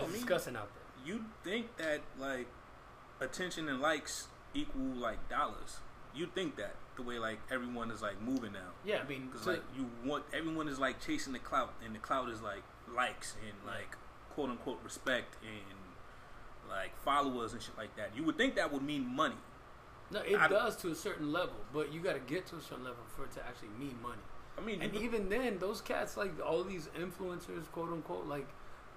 Shit's disgusting out there. You think that like attention and likes equal like dollars? You think that the way like everyone is like moving now? Yeah, I mean, because like you want everyone is like chasing the clout, and the clout is like likes and like quote unquote respect and like followers and shit like that. You would think that would mean money. No, it does to a certain level, but you got to get to a certain level for it to actually mean money. I mean, and even then, those cats like all these influencers, quote unquote, like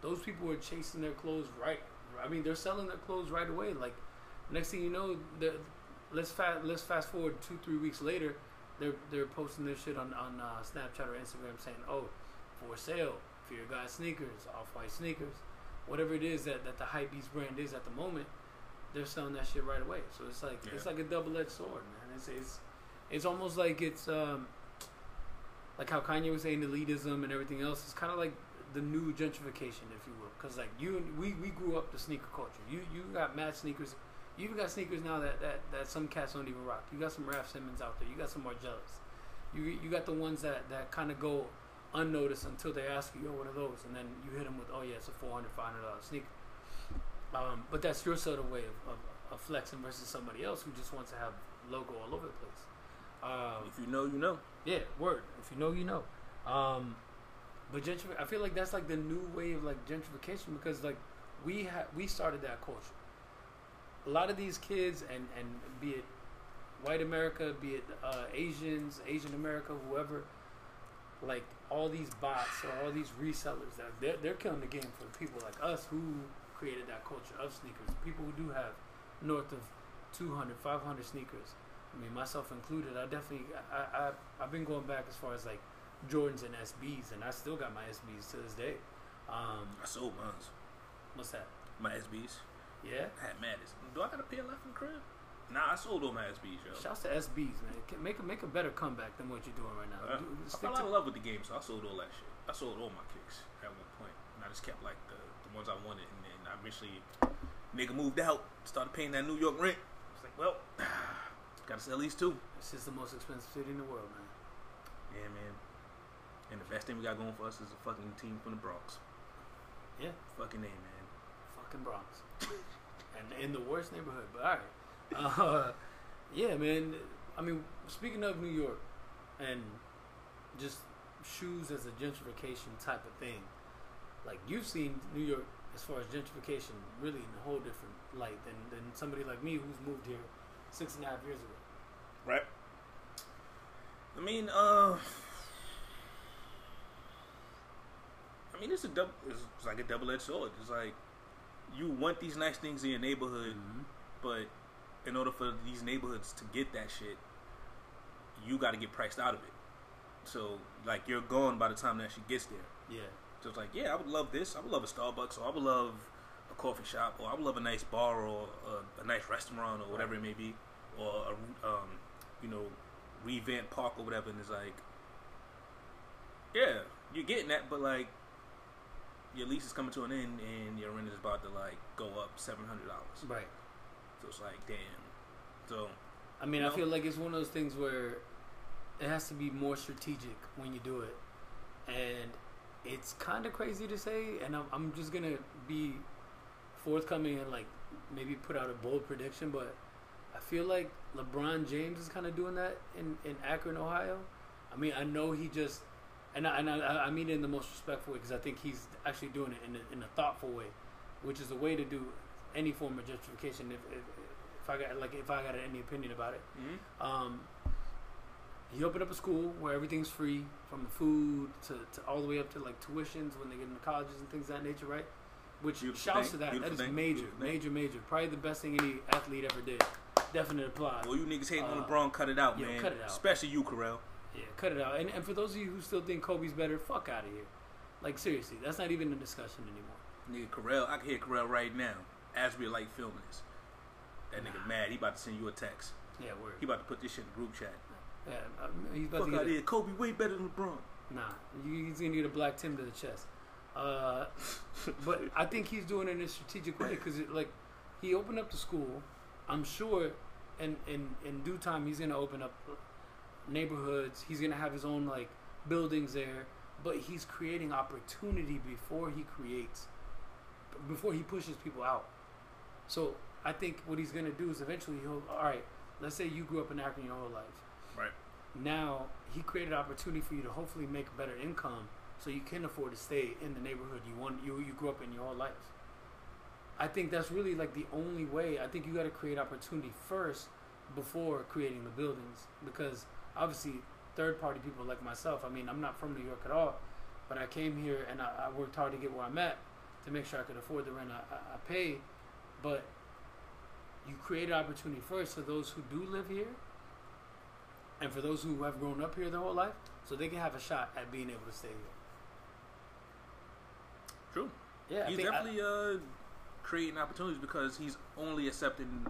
those people are chasing their clothes right. I mean, they're selling their clothes right away. Like next thing you know, they're. Let's fast forward 2-3 weeks later, they're posting this shit on Snapchat or Instagram saying, oh, for sale, Fear God sneakers, Off-White sneakers, whatever it is that the Hypebeast brand is at the moment, they're selling that shit right away. So it's like it's like a double-edged sword, man. It's almost like it's like how Kanye was saying elitism and everything else. It's kind of like the new gentrification, if you will, because like we grew up the sneaker culture. You got mad sneakers. You even got sneakers now that some cats don't even rock. You got some Raf Simons out there. You got some Margellas. You got the ones that kind of go unnoticed until they ask you, oh, what are those? And then you hit them with, oh, yeah, it's a $400, $500 sneaker. But that's your sort of way of flexing versus somebody else who just wants to have logo all over the place. If you know, you know. Yeah, word. If you know, you know. But I feel like that's like the new way of like gentrification because like we started that culture. A lot of these kids, and be it white America, be it Asians, Asian America, whoever, like all these bots or all these resellers, that they're killing the game for people like us who created that culture of sneakers. People who do have north of 200, 500 sneakers. I mean, myself included. I've been going back as far as like Jordans and SBs, and I still got my SBs to this day. I sold mine. What's that? My SBs. Yeah, I had madness. Do I got a PLF in the crib? Nah, I sold all my SBs, yo. Shouts to SBs, man. Make a better comeback than what you're doing right now. I fell out of love with the game, so I sold all that shit. I sold all my kicks at one point, and I just kept like the ones I wanted, and then I eventually nigga moved out, started paying that New York rent. I was like, well, gotta sell these too. This is the most expensive city in the world, man. Yeah, man. And the best thing we got going for us is a fucking team from the Bronx. Yeah, fucking name, man. Bronx and in the worst neighborhood, but alright. Yeah, man. I mean, speaking of New York and just shoes as a gentrification type of thing, like you've seen New York as far as gentrification really in a whole different light than somebody like me who's moved here 6.5 years ago. Right. I mean, it's like a double-edged sword. It's like you want these nice things in your neighborhood, but in order for these neighborhoods to get that shit, you got to get priced out of it. So, like, you're gone by the time that shit gets there. Yeah. So it's like, yeah, I would love this. I would love a Starbucks, or I would love a coffee shop, or I would love a nice bar, or a nice restaurant, or whatever it may be, or a revamped park or whatever. And it's like, yeah, you're getting that, but like, your lease is coming to an end, and your rent is about to like go up $700. Right. So it's like, damn. So, I mean, I feel like it's one of those things where it has to be more strategic when you do it, and it's kind of crazy to say. And I'm just gonna be forthcoming and like maybe put out a bold prediction, but I feel like LeBron James is kind of doing that in Akron, Ohio. I mean, I know he just. And I mean it in the most respectful way because I think he's actually doing it in a thoughtful way, which is a way to do any form of gentrification. If I got any opinion about it, he opened up a school where everything's free from the food to all the way up to like tuitions when they get into colleges and things of that nature, right? Which shouts to that. That is major, major, major. Probably the best thing any athlete ever did. Definitely applies. Well, you niggas hating on LeBron, cut it out, man. Cut it out. Especially you, Carell. Yeah, cut it out. And for those of you who still think Kobe's better, fuck out of here. Like, seriously, that's not even a discussion anymore. Nigga, Carell, I can hear Carell right now as we're, like, filming this. That nigga mad. He about to send you a text. Yeah, word. He about to put this shit in the group chat. Yeah, he's about to get out of here. Kobe way better than LeBron. Nah, he's going to get a black Tim to the chest. But I think he's doing it in a strategic way because, like, he opened up the school. I'm sure in due time he's going to open up neighborhoods. He's going to have his own, like, buildings there. But he's creating opportunity before he pushes people out. So I think what he's going to do is eventually all right, let's say you grew up in Akron your whole life. Right. Now he created opportunity for you to hopefully make a better income so you can afford to stay in the neighborhood you grew up in your whole life. I think that's really like the only way. I think you got to create opportunity first before creating the buildings because obviously third-party people like myself, I mean, I'm not from New York at all, but I came here and I worked hard to get where I'm at to make sure I could afford the rent I paid. But you create an opportunity first for those who do live here and for those who have grown up here their whole life so they can have a shot at being able to stay here. True. Yeah, he's definitely creating opportunities because he's only accepting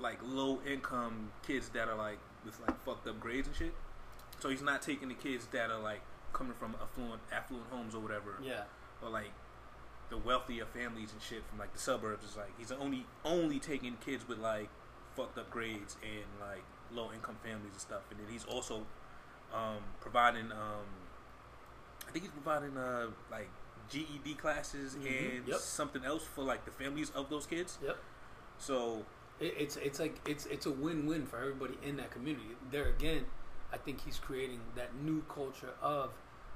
like low-income kids that are like with like fucked up grades and shit. So he's not taking the kids that are like coming from affluent homes or whatever. Yeah. Or like the wealthier families and shit from like the suburbs. It's like he's only taking kids with like fucked up grades and like low income families and stuff. And then he's also providing I think he's providing like GED classes and something else for like the families of those kids. Yep. So It's a win-win for everybody in that community. There again, I think he's creating that new culture of,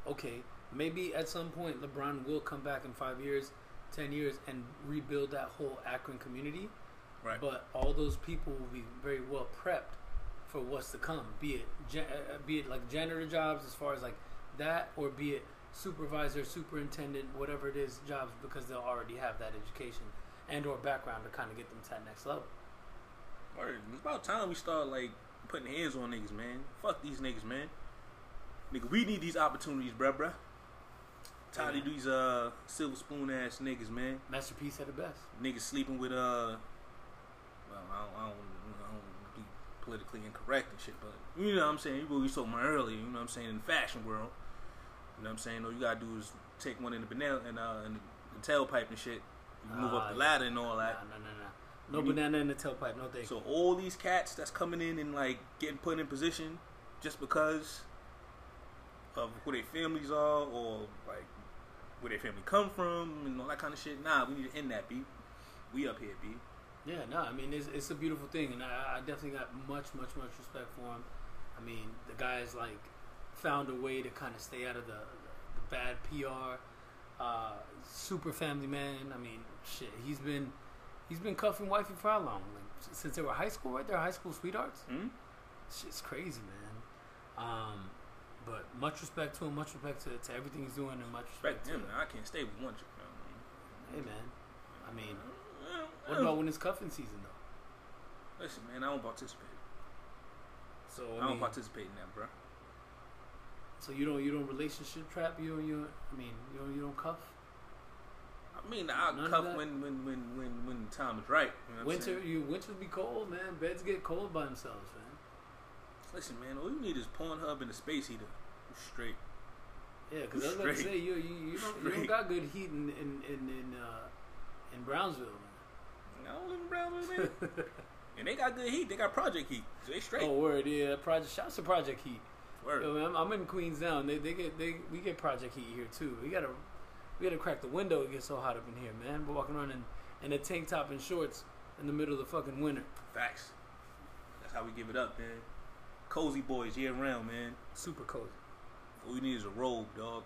okay, maybe at some point LeBron will come back in 5 years, 10 years, and rebuild that whole Akron community. Right. But all those people will be very well prepped for what's to come. Be it like janitor jobs as far as like that, or be it supervisor, superintendent, whatever it is, jobs because they'll already have that education and or background to kind of get them to that next level. It's about time we start like putting hands on niggas, man. Fuck these niggas, man. Nigga, we need these opportunities, bruh. Tired of these silver spoon ass niggas, man. Masterpiece at the best. Niggas sleeping with well, I don't be politically incorrect and shit, but you know what I'm saying. You were talking about earlier, you know what I'm saying, in the fashion world. You know what I'm saying. All you gotta do is take one in the banana and in the tailpipe and shit. You move up the ladder and all that. No. No banana in the tailpipe, no thank you. So all these cats that's coming in and like getting put in position just because of who their families are or like where their family come from and all that kind of shit. Nah, we need to end that, B. We up here, B. Yeah, no, I mean it's a beautiful thing, and I definitely got much respect for him. I mean the guy's like found a way to kind of stay out of the bad PR. Super family man. I mean shit, He's been cuffing wifey for how long? Like, since they were high school, right? They're high school sweethearts? Mm-hmm. Shit's crazy, man. But much respect to him, much respect to everything he's doing, and much respect to him. Man, I can't stay with one chick, man. Hey, man. I mean, what about when it's cuffing season, though? Listen, man, I don't participate. So I don't participate in that, bro. So you don't relationship trap? You don't cuff? I mean, I'll cuff when the time is right. You know winter be cold, man. Beds get cold by themselves, man. Listen, man, all you need is Pornhub and a space heater. You're straight. Yeah, because I was about to say, you don't got good heat in Brownsville, man. I don't live in Brownsville, man. And they got good heat. They got project heat. So they straight. Oh, word, yeah. Shouts to project heat. Word. Yo, man, I'm in Queens now, and we get project heat here, too. We gotta crack the window. It gets so hot up in here, man. We're walking around in a tank top and shorts in the middle of the fucking winter. Facts. That's how we give it up, man. Cozy boys year round, man. Super cozy. All you need is a robe, dog.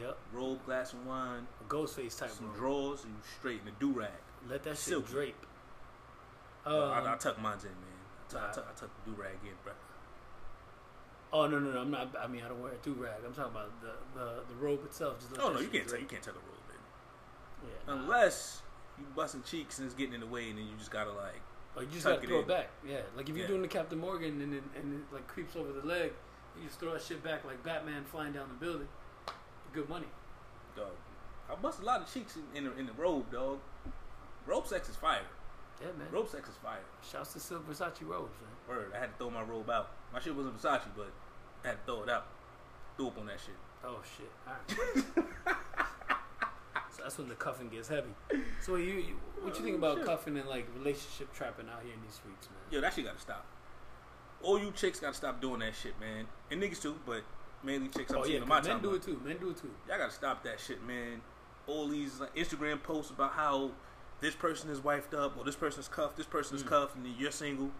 Yep. Robe, glass of wine. A ghost face type. Some robe. Drawers and you straight in a do-rag. Let that shit drape. I tuck mine in, man. I tuck the do-rag in, bro. Oh no! I'm not. I mean, I don't wear a do rag. I'm talking about the robe itself. Just you can't tuck a robe in. Yeah, unless you busting cheeks and it's getting in the way, and then you just gotta like, or you just gotta throw it back. Yeah, like if you're doing the Captain Morgan and it like creeps over the leg, you just throw that shit back like Batman flying down the building. Good money, dog. I bust a lot of cheeks in the robe, dog. Robe sex is fire. Yeah, man. Robe sex is fire. Shouts to silver Versace robes, man. Word. I had to throw my robe out. My shit wasn't Versace, but I had to throw it out. Threw up on that shit. Oh shit. All right. So that's when the cuffing gets heavy. So what you think about cuffing and like relationship trapping out here in these streets, man? Yo, that shit gotta stop. All you chicks gotta stop doing that shit, man. And niggas too, but mainly chicks. I'm seeing my time. Men do it too. Men do it too. Y'all gotta stop that shit, man. All these like Instagram posts about how this person is wifed up, or this person's cuffed, this person's cuffed, and then you're single.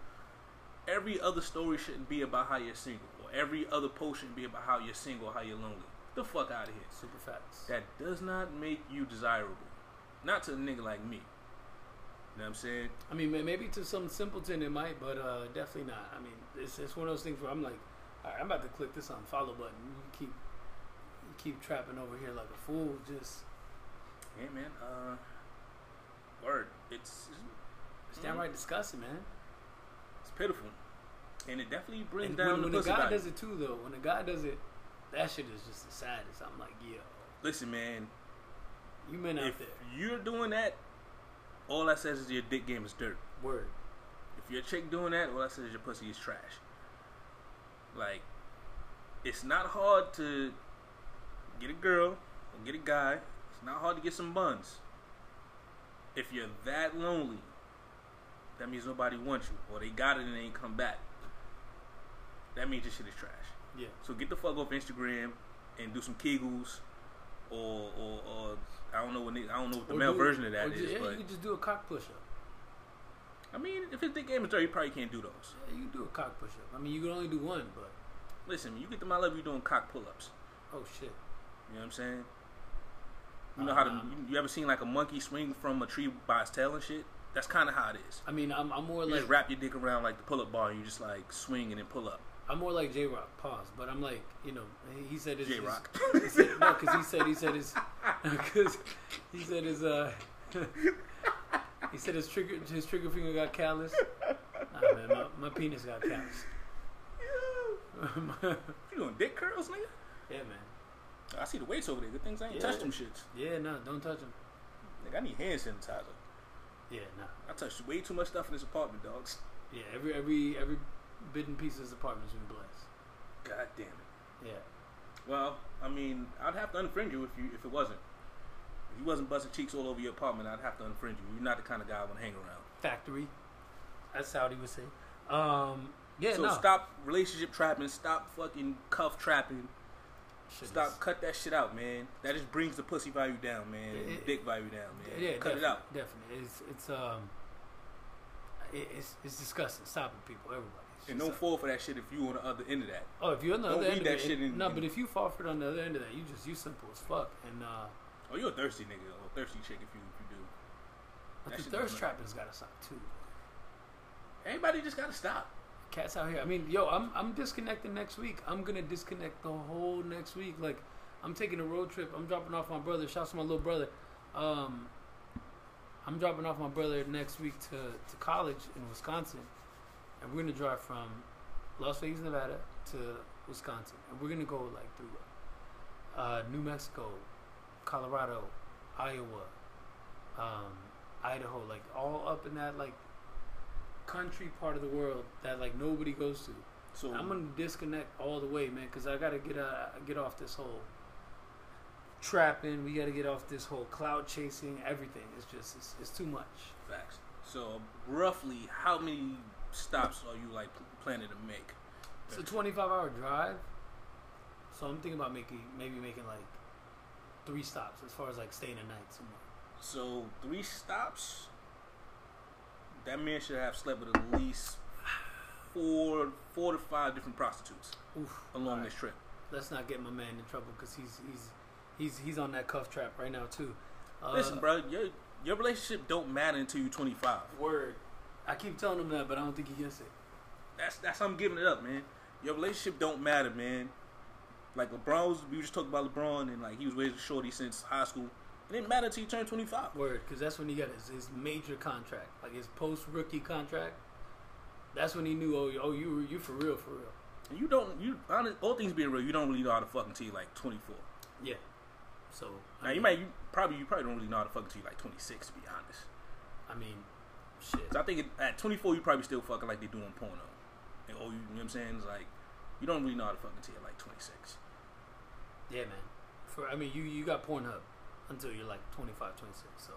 Every other story shouldn't be about how you're single, or every other post shouldn't be about how you're single or how you're lonely. The fuck out of here. Super facts. That does not make you desirable. Not to a nigga like me. You know what I'm saying? I mean, maybe to some simpleton it might, but definitely not. I mean, it's one of those things where I'm like, all right, I'm about to click this on follow button. You keep trapping over here like a fool. Just, yeah, man. Word. It's downright disgusting, man. It's pitiful, and it definitely brings down. When a guy does it too, though, when a guy does it, that shit is just the saddest. I'm like, yo. Listen, man. You men out there, if you're doing that, all that says is your dick game is dirt. Word. If your chick doing that, all that says is your pussy is trash. Like, it's not hard to get a girl or get a guy. It's not hard to get some buns. If you're that lonely, that means nobody wants you, or they got it and they ain't come back. That means your shit is trash. Yeah. So get the fuck off Instagram and do some Kegels, or I don't know what the male version of that is. Yeah, but you can just do a cock push up. I mean, if it's the game is dirty, you probably can't do those. Yeah, you can do a cock push up. I mean, you can only do one, but listen, you get to my level, you doing cock pull ups. Oh shit. You know what I'm saying? You know how to? You ever seen like a monkey swing from a tree by its tail and shit? That's kind of how it is. I mean, I'm more like, you just wrap your dick around like the pull up bar, and you just like swing and then pull up. I'm more like J Rock. Pause. But I'm like, you know, he said his J Rock. No, because he said his trigger finger got callous. Nah, man, my penis got callous. Yeah. You doing dick curls, nigga? Yeah, man. I see the weights over there. Good things I ain't touched them shits. Yeah, no, don't touch them. Like, I need hand sanitizer. Yeah, no. I touched way too much stuff in this apartment, dogs. Yeah, every bit and piece of this apartment's been blessed. God damn it. Yeah. Well, I mean, I'd have to unfriend you if it wasn't. If you wasn't busting cheeks all over your apartment, I'd have to unfriend you. You're not the kind of guy I want to hang around. Factory. That's how he would say. Yeah, so stop relationship trapping. Stop fucking cuff trapping. Stop, cut that shit out, man. That just brings the pussy value down, man. Dick value down, man. Yeah, cut it out. Definitely, it's disgusting. Stop it, people, everybody. And don't fall for that shit if you on the other end of that. Oh, if you're on the other end of that shit, no, but if you fall for it on the other end of that, you simple as fuck. And oh, you're a thirsty nigga or a thirsty chick if you do. But the thirst trapping's gotta stop too. Everybody just gotta stop. Cats out here. I mean, yo, I'm disconnecting next week. I'm gonna disconnect the whole next week. Like, I'm taking a road trip. I'm dropping off my brother. Shouts to my little brother. I'm dropping off my brother next week to college in Wisconsin, and we're gonna drive from Las Vegas, Nevada to Wisconsin, and we're gonna go like through New Mexico, Colorado, Iowa, Idaho, like all up in that like country part of the world that like nobody goes to. So I'm gonna disconnect all the way, man, because I gotta get off this whole trapping. We gotta get off this whole cloud chasing. Everything is just it's too much. Facts. So roughly, how many stops are you like planning to make? It's a 25-hour drive, so I'm thinking about maybe making like 3 stops as far as like staying a night somewhere. So 3 stops. That man should have slept with at least 4 to 5 different prostitutes. Oof, along this trip. Let's not get my man in trouble because he's on that cuff trap right now too. Listen, bro, your relationship don't matter until you're 25. Word. I keep telling him that, but I don't think he gets it. That's how I'm giving it up, man. Your relationship don't matter, man. Like LeBron, we just talked about LeBron, and like he was with Shorty since high school. It didn't matter until he turned 25. Word, because that's when he got his major contract, like his post-rookie contract. That's when he knew, oh, you for real, for real. And you don't, you honest, all things being real, you don't really know how to fuck until you're like 24. Yeah. So now I mean, you probably don't really know how to fuck until you're like 26, to be honest. I mean, shit. So I think at 24, you probably still fucking like they do on porno. And oh, you know what I'm saying? It's like you don't really know how to fuck until you're like 26. Yeah, man. You got Pornhub until you're like 25, 26. So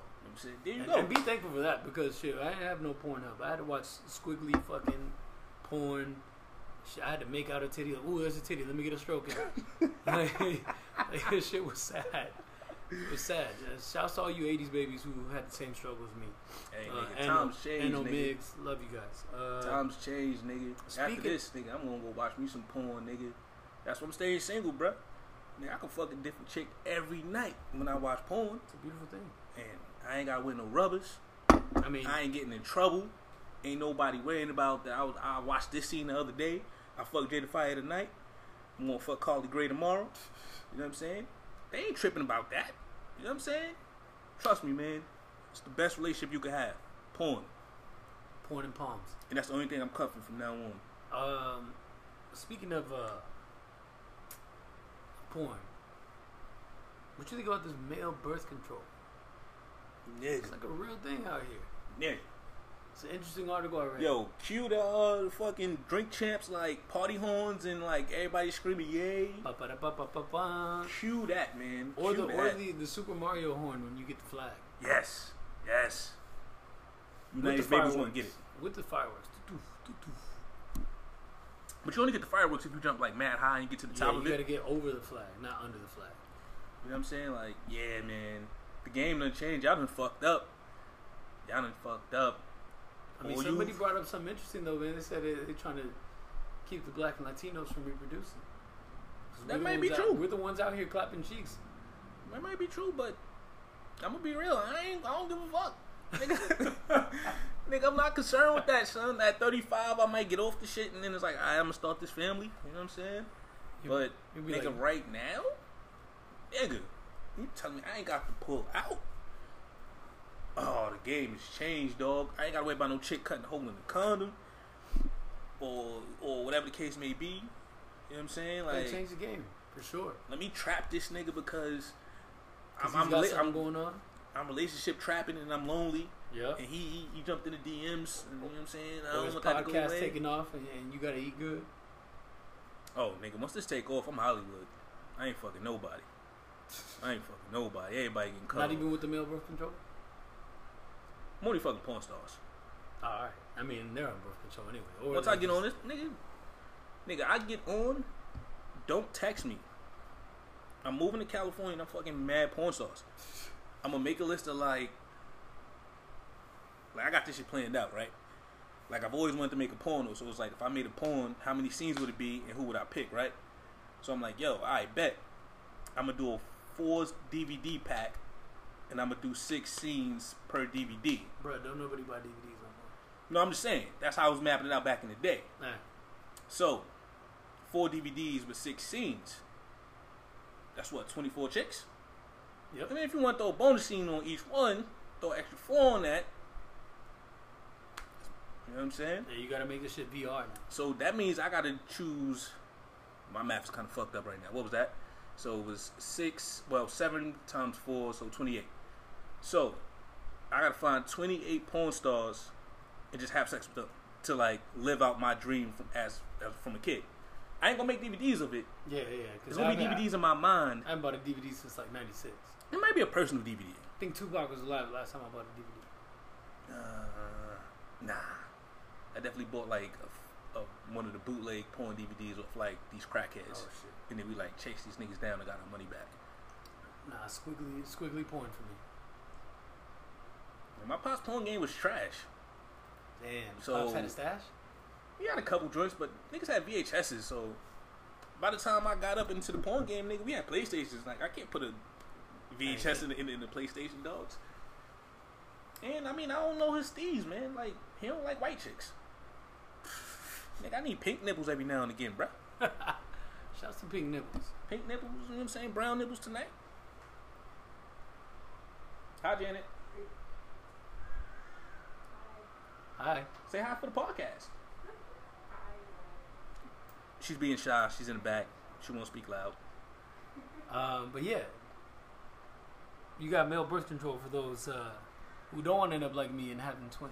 there you go. And be thankful for that, because shit, I didn't have no Pornhub. I had to watch squiggly fucking porn. Shit, I had to make out a titty. Like, ooh, there's a titty. Let me get a stroke in. like this shit was sad. It was sad. Shouts to all you 80s babies who had the same struggle as me. Hey, nigga, times change, nigga. Migs, love you guys. Times change, nigga. After this, nigga, I'm gonna go watch me some porn, nigga. That's why I'm staying single, bro. Nigga, I can fuck a different chick every night when I watch porn. It's a beautiful thing. And I ain't got with no rubbers. I mean, I ain't getting in trouble. Ain't nobody worrying about that. I watched this scene the other day. I fucked Jada Fire tonight. I'm gonna fuck Carly Gray tomorrow. You know what I'm saying? They ain't tripping about that. You know what I'm saying? Trust me, man. It's the best relationship you can have. Porn. Porn and palms. And that's the only thing I'm cuffing from now on. Speaking of porn, what you think about this male birth control? Yeah. It's like a real thing out here. Yeah. It's an interesting article I read. Yo, cue the fucking drink champs, like party horns and like everybody screaming yay. Cue that, man. Or the Super Mario horn when you get the flag. Yes, yes. United Babies won't get it with the fireworks. But you only get the fireworks if you jump like mad high and get to the top of it. You gotta get over the flag, not under the flag. You know what I'm saying? Like, yeah, man. The game done changed. Y'all done fucked up. Y'all done fucked up. I mean, somebody brought up something interesting though, man. They said they're trying to keep the black and Latinos from reproducing. That might be true. We're the ones out here clapping cheeks. That might be true, but I'm gonna be real. I don't give a fuck, nigga. Nigga, I'm not concerned with that, son. At 35, I might get off the shit, and then it's like, alright, I'm gonna start this family. You know what I'm saying? But nigga, like, right now, nigga, you telling me I ain't got to pull out? Oh, the game has changed, dog. I ain't gotta worry about no chick cutting a hole in the condom, or whatever the case may be. You know what I'm saying? Like, change the game for sure. Let me trap this nigga because I'm going on. I'm relationship trapping and I'm lonely. Yeah. And he jumped into DMs. And you know what I'm saying? I don't want that to go away. Podcast taking off and you gotta eat good. Oh, nigga, once this take off, I'm Hollywood. I ain't fucking nobody. Everybody getting cut. Not even with the male birth control. I'm only fucking porn stars. Alright. I mean, they're on birth control anyway. Once I get on this, nigga, I get on, don't text me. I'm moving to California and I'm fucking mad porn stars. I'm gonna make a list of like I got this shit planned out, right? Like, I've always wanted to make a porno, so it's like, if I made a porn, how many scenes would it be and who would I pick, right? So I'm like, yo, I bet I'm gonna do a 4 DVD pack. And I'm going to do 6 scenes per DVD. Bro, don't nobody buy DVDs on that. No, I'm just saying. That's how I was mapping it out back in the day. Nah. So, 4 DVDs with 6 scenes. That's what, 24 chicks? Yep. And then if you want to throw a bonus scene on each one, throw extra 4 on that. You know what I'm saying? Yeah, you got to make this shit VR now. So, that means I got to choose... My math is kind of fucked up right now. What was that? So, it was 7 times 4, so 28. So, I gotta find 28 porn stars and just have sex with them to like live out my dream from a kid. I ain't gonna make DVDs of it. Yeah. There's gonna be DVDs in my mind. I haven't bought a DVD since like '96. It might be a personal DVD. I think Tupac was alive the last time I bought a DVD. Nah. I definitely bought like one of the bootleg porn DVDs off like these crackheads. Oh, shit. And then we like chased these niggas down and got our money back. Nah, squiggly porn for me. My pop's porn game was trash. Damn. So Pops had a stash? We had a couple joints, but niggas had VHSs, so by the time I got up into the porn game, nigga, we had PlayStations. Like, I can't put a VHS in the PlayStation, dogs. And I mean, I don't know his steez, man. Like, he don't like white chicks. Nigga, I need pink nipples every now and again, bruh. Shouts to pink nipples. Pink nipples, you know what I'm saying? Brown nipples tonight. Hi, Janet. Hi. Say hi for the podcast. She's being shy. She's in the back. She won't speak loud. But yeah, you got male birth control for those who don't want to end up like me and having twins.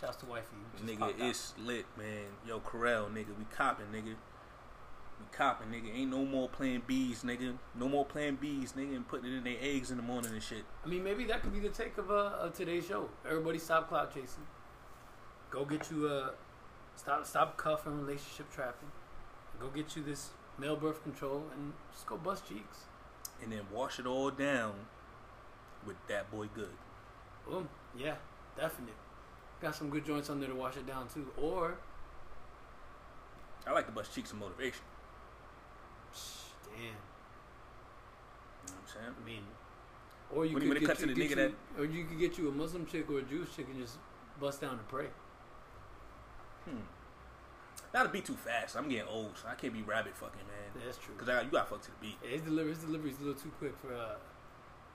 Shouts to wifey. Nigga, it's lit, man. Yo, Corral, nigga, we copping, nigga. We copping, nigga. Ain't no more plan Bs, nigga. No more plan Bs, nigga, and putting it in their eggs in the morning and shit. I mean, maybe that could be the take of today's show. Everybody stop clout chasing. Go get you a... Stop cuffing relationship trapping. Go get you this male birth control and just go bust cheeks. And then wash it all down with That Boy Good. Boom. Yeah, definitely. Got some good joints on there to wash it down too. Or I like to bust cheeks and motivation. Damn. You know what I'm saying? I mean, or you could get you, or you could get you a Muslim chick or a Jewish chick and just bust down and pray. That'll be too fast. I'm getting old, so I can't be rabbit fucking, man. That's true. Cause you gotta fuck to the beat. Yeah, his delivery's a little too quick for.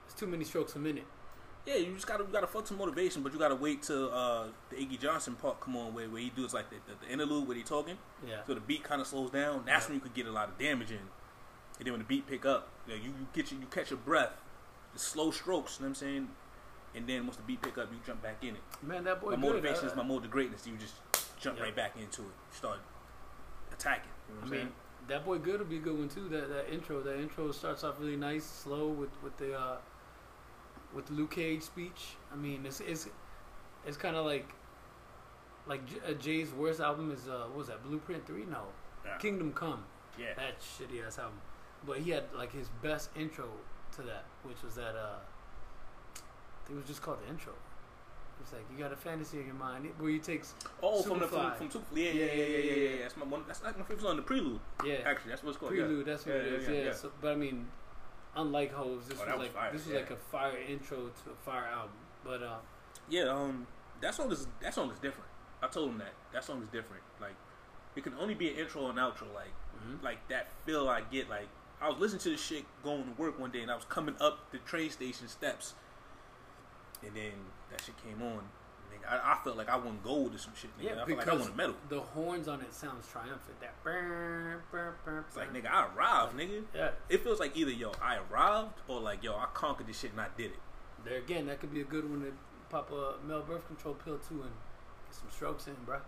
It's too many strokes a minute. Yeah, you just gotta fuck some motivation, but you gotta wait till the Iggy Johnson part come on, where he does like the interlude where they talking. Yeah. So the beat kind of slows down. That's when you could get a lot of damage in. And then when the beat pick up, you catch your breath. The slow strokes. You know what I'm saying? And then once the beat pick up, you jump back in it. Man, That Boy. My motivation is my mode to greatness. You just jump right back into it. Start attacking. You know what I mean, That Boy Good will be a good one too. That intro starts off really nice, slow with the Luke Cage speech. I mean, it's kind of like Jay's worst album is what was that, Blueprint 3? No, Kingdom Come. Yeah, that shitty ass album. But he had like his best intro to that, which was that I think it was just called The Intro. It's like you got a fantasy in your mind where he takes from Superfly. Yeah. That's like my favorite song, the prelude. Yeah, actually, that's what it's called. Prelude. Yeah. That's what it is. Yeah. So, but I mean, unlike Hoes, this was like a fire intro to a fire album. But that song is different. I told him that song is different. Like, it can only be an intro and outro. Like, like that feel I get. Like, I was listening to this shit going to work one day, and I was coming up the train station steps, and then that shit came on. Nigga, I felt like I won gold or some shit. Nigga. Yeah, I felt like I won a medal. The horns on it sounds triumphant. That burr, burr, burr. It's like, nigga, I arrived, nigga. Yeah. It feels like either, yo, I arrived, or like, yo, I conquered this shit and I did it. There again, that could be a good one to pop a male birth control pill too and get some strokes in, bro.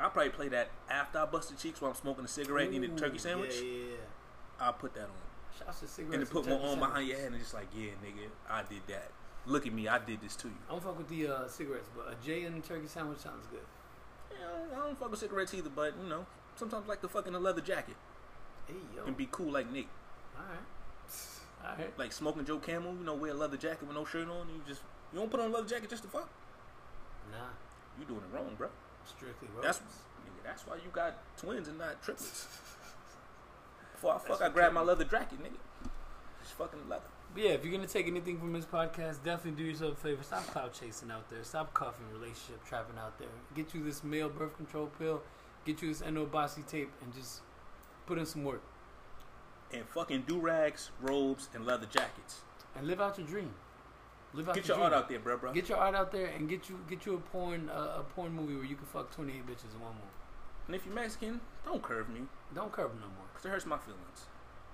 I'll probably play that after I busted cheeks while I'm smoking a cigarette and eating a turkey sandwich. Yeah. I'll put that on. Shouts to cigarettes. And then put one on behind your head and just like, yeah, nigga, I did that. Look at me, I did this to you. I don't fuck with the cigarettes, but a J and a turkey sandwich sounds good. Yeah, I don't fuck with cigarettes either, but, you know, sometimes I like to fuck in a leather jacket. Hey, yo. And be cool like Nick. All right. Like Smoking Joe Camel, you know, wear a leather jacket with no shirt on, and you don't put on a leather jacket just to fuck. Nah. You doing it wrong, bro. Strictly wrong. That's why you got twins and not triplets. Before I fuck, I grab my leather jacket, nigga. Just fucking leather. But yeah, if you're going to take anything from this podcast, definitely do yourself a favor. Stop clout chasing out there. Stop cuffing relationship trapping out there. Get you this male birth control pill. Get you this Eno Abbasi tape and just put in some work. And fucking do-rags, robes, and leather jackets. And live out your dream. Get your art out there, bro. Get your art out there and get you a porn movie where you can fuck 28 bitches in one movie. And if you're Mexican, don't curve me. Don't curve me no more. Because it hurts my feelings.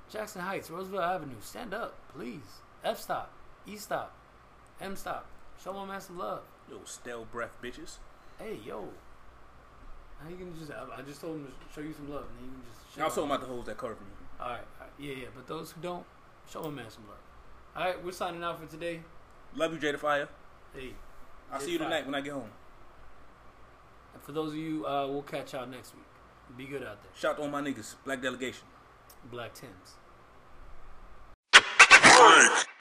Jackson Heights, Roosevelt Avenue, stand up, please. F-stop, E-stop, M-stop. Show my man some love. Yo, stale breath bitches. Hey, yo. How you gonna just... I just told him to show you some love. And you can just show I was talking about the hoes that curved me. All right. Yeah, but those who don't, show my man some love. All right, we're signing out for today. Love you, Jada Fire. Hey. I'll see you tonight when I get home. And for those of you, we'll catch y'all next week. Be good out there. Shout out to all my niggas. Black Delegation. Black Tims.